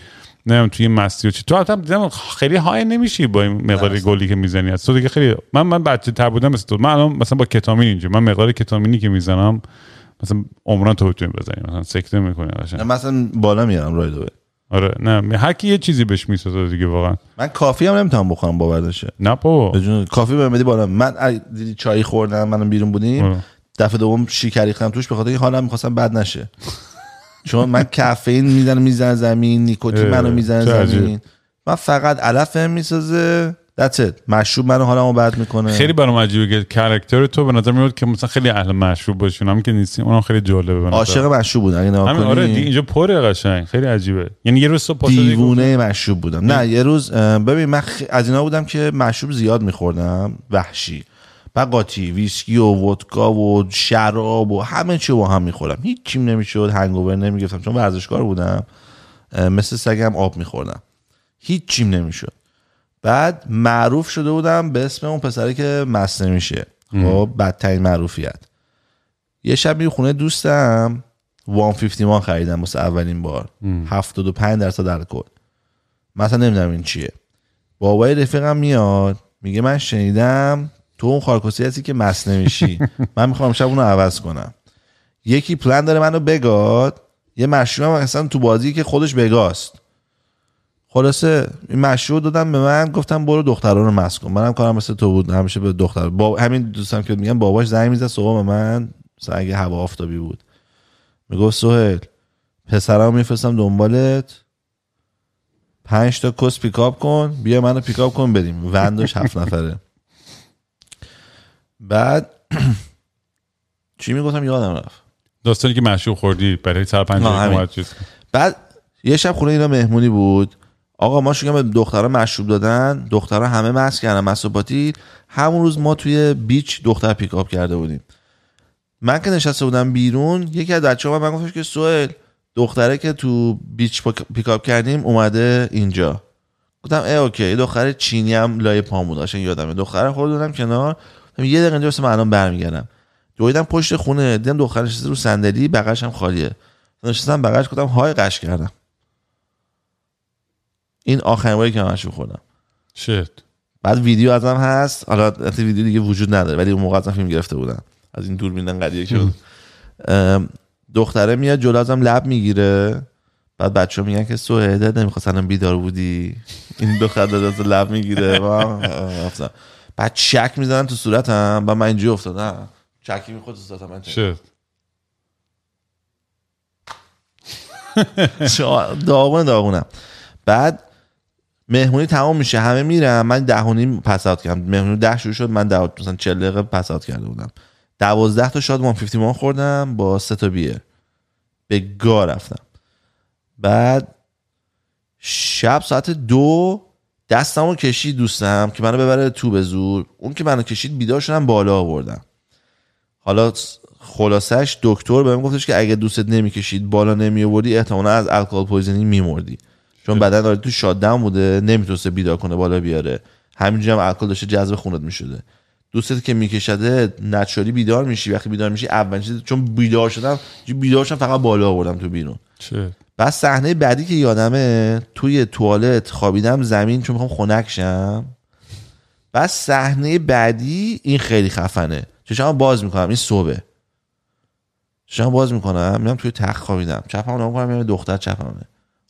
نمیدونم توی مستی و چی تو حتما دیدم خیلی های نمیشی با این مقدار گلی که میزنی. از تو دیگه خیلی من بچه تر بودم مثل تو. من الان مثلا با کتامین اینجا، من مقدار کتامینی که میزنم مثلا عمران تو بتونی بزنی مثلا سکته میکنه قشنگ، مثلا بالا میارم روی دو. آره نه هر کی یه چیزی بهش میسازه دیگه. واقعا من کافی هم نمیتونم بخورم باور نشه. نه بابا بجون کافی بهم بدی بالا. من دیدی چای خوردم منم بیرون بودیم، دفعه دوم شیکری خوردم توش بخاطر اینکه حالم می‌خواستم بد نشه، چون من کافئین میزنه زمین، نیکوتین منو میزنه زمین، من فقط علفم میسازه دتت. مشروب منو حالمو بد میکنه. خیلی برام عجیبه کاراکتر تو، به نظر میاد که مثلا خیلی اهل مشروب باشی، هم که نیستی. اونم خیلی جالبه، به عاشق مشروب بودم اینا. آره اینجا پره قشنگ، خیلی عجیبه. یعنی یه روز صبح پاسو دیوونه مشروب بودم. نه یه روز ببین من از اینا بودم که مشروب زیاد میخوردم، وحشی، بعد قاطی، ویسکی و ودکا و شراب و همه چی با هم میخوردم، هیچ چیم نمیشد، هنگوور نمیگرفتم چون ورزشکار بودم، مثل سگم آب میخوردم، هیچ چیم نمیشد. بعد معروف شده بودم به اسم اون پسری که مست نمیشه، خب بدترین معروفیت. یه شب می خونه دوستم 150 مان خریدم واسه اولین بار، 75% الکل. مثلا نمیدونم این چیه. بابای رفیقم میاد میگه من شنیدم تو اون خارکوسی هستی که مست نمیشی، من میخوام شب اونو عوض کنم. یکی پلن داره منو بگاد، یه مشروبم اصلا تو بازی که خودش بگاست. خلاصه این مشروع دادم به من، گفتم برو دختران رو مست کن. منم کارم مثل تو بود، همیشه به دختر همین دوستم که میگم باباش زنگ میزد صبح به من، مثلا اگه هوا آفتابی بود میگفت سهیل پسرام میفرستم دنبالت، 5 تا کس پیکاپ کن، بیا منو پیکاپ کن بریم. وندش 7 نفره. بعد چی میگفتم یادم رفت، داستانی که مشروع خوردی برای 4-5 چیز. بعد یه شب خونه اینا مهمونی بود، آقا ما شو به دخترها مشروب دادن، دخترها همه مست کردن، مساباتی. همون روز ما توی بیچ دختر پیکاپ کرده بودیم. من که نشسته بودم بیرون، یکی از بچه‌ها من گفتش که سهیل دختره که تو بیچ پیکاپ کردیم اومده اینجا. گفتم ای اوکی. دختر چینی هم لای پامون داشتن، یادمه دختر خورد دادم کنار، یه دقیقه اینجا واسه الان برمیگردم. دویدم پشت خونه، دیدم دخترش نشسته رو صندلی، بغلش هم خالیه. نشستم بغلش، گفتم های قش کردم. این آخرین باری که من مشروب خوردم. شت. بعد ویدیو ازم هست، حالا ویدیو دیگه وجود نداره ولی اون موقع ازم فیلم گرفته بودن. از این دوربین انقدیه که دختره میاد جلو ازم لب میگیره، بعد بچه‌ها میگن که سهیل نمی‌خواستن بیدار بودی، این دختر داره از لب میگیره. بعد چک میزنن تو صورتم، بعد من اینجوری افتادم، چکی میخورد تو صورتم. من شت. داغونم. بعد مهمونی تمام میشه، همه میرن، من 10:30 پس اوت کردم. مهمونی 10 شروع شد، من 10 مثلا 40 دقیقه پس اوت کرده بودم. 12 تا شات 150 مان خوردم با 3 تا بیر به گا رفتم. بعد شب ساعت 2 دستمو کشید دوستم که منو ببره تو به زور. اون که منو کشید بیدار شدم، بالا آوردم. حالا خلاصش دکتر بهم گفتش که اگه دوستت نمیکشید بالا نمیآوردی احتمالاً از الکل پویزنینگ میمردی، چون بدن داره تو شاددم بوده، نمیتونسته بیدار کنه بالا بیاره، همینجوری هم الکل داشته جذب خونت میشده. دوستت که میکشده نچاری بیدار میشی. وقتی بیدار میشی اول چیز، چون بیدار شدم فقط بالا آوردم تو بیرون. چه بعد صحنه بعدی که یادمه توی توالت خوابیدم زمین چون میخوام خنک شم. بعد صحنه بعدی این خیلی خفنه، چشمو باز میکنم، این صبح چشمو باز میکنم میام توی تخت خوابیدم، چپمو نگاه میکنم یه دختر چپمه،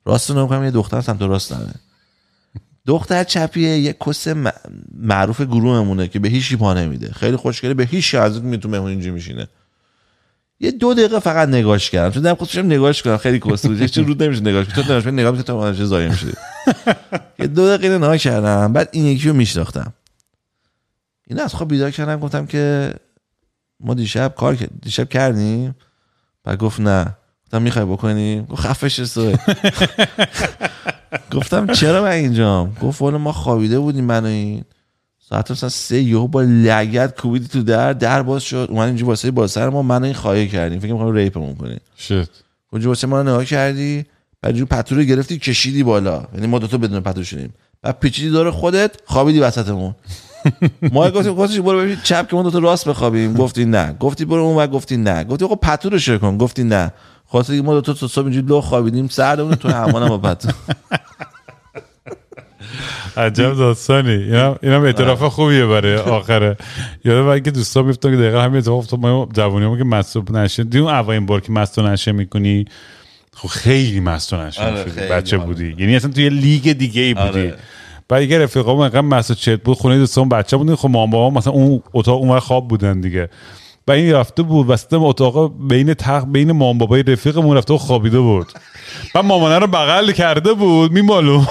راستو نگاه میکنم یه دختر سمت راستمه، دختر چپیه یه کس معروف گروهمونه که به هیچی پا نمیده، خیلی خوشگله، به هیچی از اون تو مهمون اینجا میشینه. یه دو دقیقه فقط نگاش کردم، چون دم خودشم نگاش کردم، خیلی کس بود، چه رود نمیشه نگاش کرد، تو نگاش نگاه می‌کردی تا منش زایم شدی. یه دو دقیقه نگاه کردم، بعد این یکی رو میشناختم. این از خواب بیدار کردم، گفتم که ما دیشب کردیم. بعد گفت نه. گفتم میخوای بکنی؟ گفت خفش سوه. گفتم چرا من اینجام؟ گفت والا ما خوابیده بودیم من و این. ساعت مثلا 3 یهو با لگد کوبیدی تو در باز شد، اومد اینجا واسه باسر ما، من و این خایه کردیم، فکر می‌کنم ریپمون کنی. شت. اونجا واسه ما نگاه کردی، بعد جو پتو رو گرفتی کشیدی بالا. یعنی ما دو تا بدون پتو شدیم. بعد پیچیدی دور خودت، خوابیدی وسطمون. ما گفتیم برو ببین چپ که ما دو تا راست بخوابیم، گفتی نه. گفتی برو اون و گفتی نه. گفتی آقا پتو رو شل کن، گفتی نه. خاطر ما دو تا صبح اینجوری لو خوابیدیم، سردمون تو همون با پتو. عجب داستانی. اینم اعتراف خوبیه برای آخره. یادم میاد که دوستا میفتن که دقیقاً همین اتفاق افتاد. ما جوونیامون که مست نشه، دیدون اولین بار که مست نشه می‌کنی، خب خیلی مست نشه شدی، بچه بودی، یعنی اصلا توی لیگ دیگه ای بودی. بعد یه رفیقام انقدر مست چت بود، خونه دوستام بچه بودن، خب مام بابام مثلا اون اتاق اونور خواب بودن دیگه. بعد این رفته بود وسط اتاق بین مام بابای رفیقمون رفته و خوابیده بود. بعد مامانه رو بغل کرده بود، میمالوند.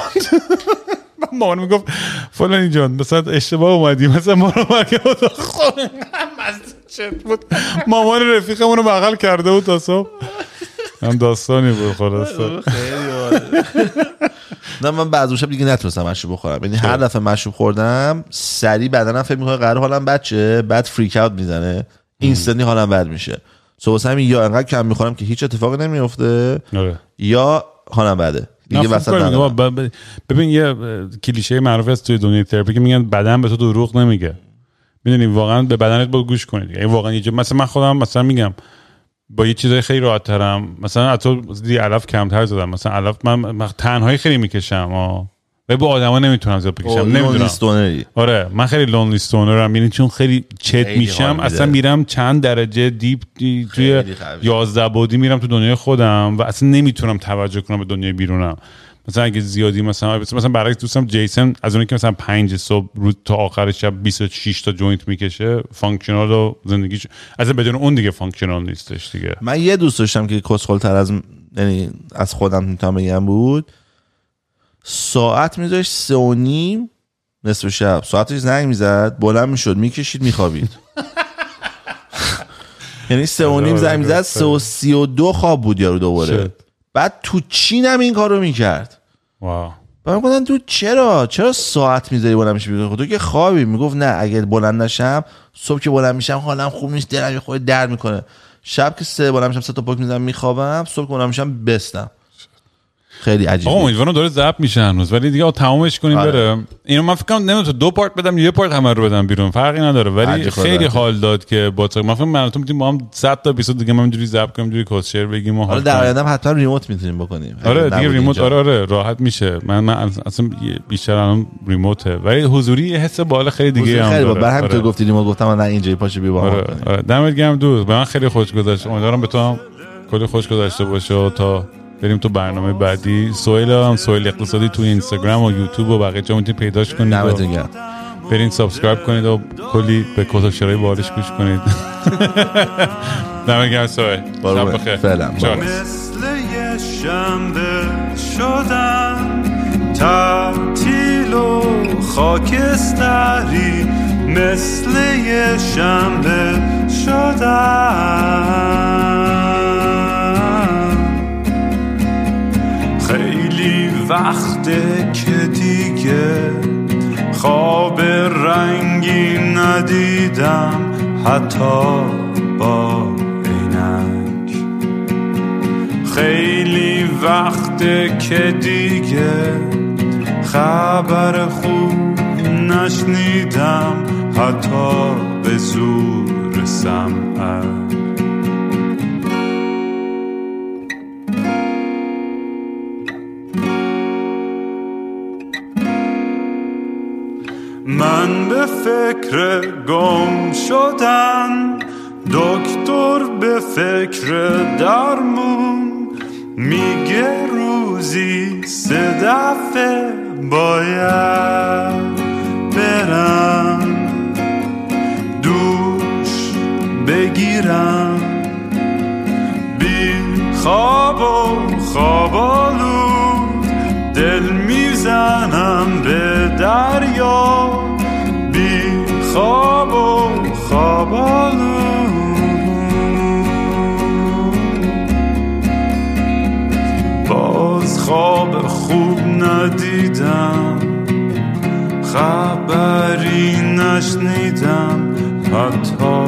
مامان میگفت فلانی جان مثلا اشتباه اومدی، مثلا ما رو مرگه اتاق خونه مست چت بود، مامان رفیقمون رو بغل کرده بود تا صبح. هم داستانی بود خلاصه. نه من بعد اون شب دیگه نتونستم مشروب بخورم، یعنی هر دفعه مشروب خوردم سری بدنم فکر میکنه قراره حالم بد شه، بعد فریک اوت میزنه، اینستنتلی حالم بد میشه. صبح همین یا انقدر کم میخورم که هیچ اتفاقی نمیفته یا حالم بده دیگه وسط. ببین یه کلیشه معروف است توی دنیای تراپی که میگن بدن به تو دروغ نمیگه، میدونی واقعا به بدنت باید گوش کنی دیگه. واقعا یه مثلا من خودم مثلا میگم با یه چیزای خیلی راحت ترم، مثلا اتو دی علف کمتر زدم، مثلا علف من تنهایی خیلی میکشم و با آدما نمیتونم زیاد بکشم، نمیدونم. آره من خیلی لونلی استونرم، یعنی چون خیلی چت میشم اصلا میرم چند درجه دیپ توی 11 بعدی میرم تو دنیای خودم و اصلا نمیتونم توجه کنم به دنیای بیرونم. مثلا اگه زیادی مثلا برعکس دوستم جیسن از اون که مثلا 5 صبح روز تا آخر شب 26 تا جوینت میکشه، فانکشنال و زندگیش اصلا بدون اون دیگه فانکشنال نیستش دیگه. من یه دوست داشتم که کسخل‌تر از یعنی از خودم میتونم بگم بود، ساعت میذاشت 3:30 نصف شب ساعتش زنگ میزد، بلند میشد میکشید میخوابید، یعنی 3:30 زنگ میزد 3:32 خواب بود یارو دوباره. بعد تو چینم این کارو میکرد. واو. بعد گفتن تو چرا ساعت میذاری بلند میشی میگفت تو که خوابی، میگفت نه اگه بلند نشم صبح که بلند میشم حالم خوب نیست، دلم خود درد میکنه، شب که 3 بلند میشم 3 تا پاک میزنم میخوابم، صبح که بلند میشم بستم. خیلی عجیبه. آقا امیدوارم داره ضبط میشه هنوز، ولی دیگه تمامش کنیم. آره. بره اینو من فکر کنم نمیدونم تو 2 پارت بدم یا 1 پارت همه رو بدم بیرون فرقی نداره، ولی خیلی حال داد که با تو من فکر کنم تو میتونیم با هم 100 تا 20 دیگه من جوری ضبط کنیم، جوری کد شیر بگیم و حال. آره در آیندهم حتما ریموت میتونیم بکنیم. آره دیگه ریموت. آره راحت میشه. من اصلا بیشتر الان ریموته، ولی حضوری حس بالا خیلی دیگه هم داره. برای همین تو گفتی ریموت، گفتم من اینجوری پاشو بی باهم کنیم. دمت گرم دوست، به من خیلی خوش گذشت، امیدوارم به تو هم کلی خوش گذشته باشه. تا بریم تو برنامه بعدی، سهیل اقتصادی تو اینستاگرام و یوتیوب و بقیه جا میتونید پیداش کنید. برین سابسکرایب کنید و کلی به کتابشرای بارش گوش کنید. دمت گرم سهیل، شب بخیر. مثل یه شنبه شدم تعطیل و خاکستری، مثل یه شنبه شدم خیلی وقته که دیگه خواب رنگی ندیدم حتی با عینک، خیلی وقته که دیگه خبر خوب نشنیدم حتی به زور سمعت. من به فکر گم شدن، دکتر به فکر درمون، میگه روزی 3 دفعه باید برم دوش بگیرم، بی خواب و خوابالود دل میزنم به دریا، بی خواب و خوابالود. باز خواب خوب ندیدم، خبری نشنیدم حتی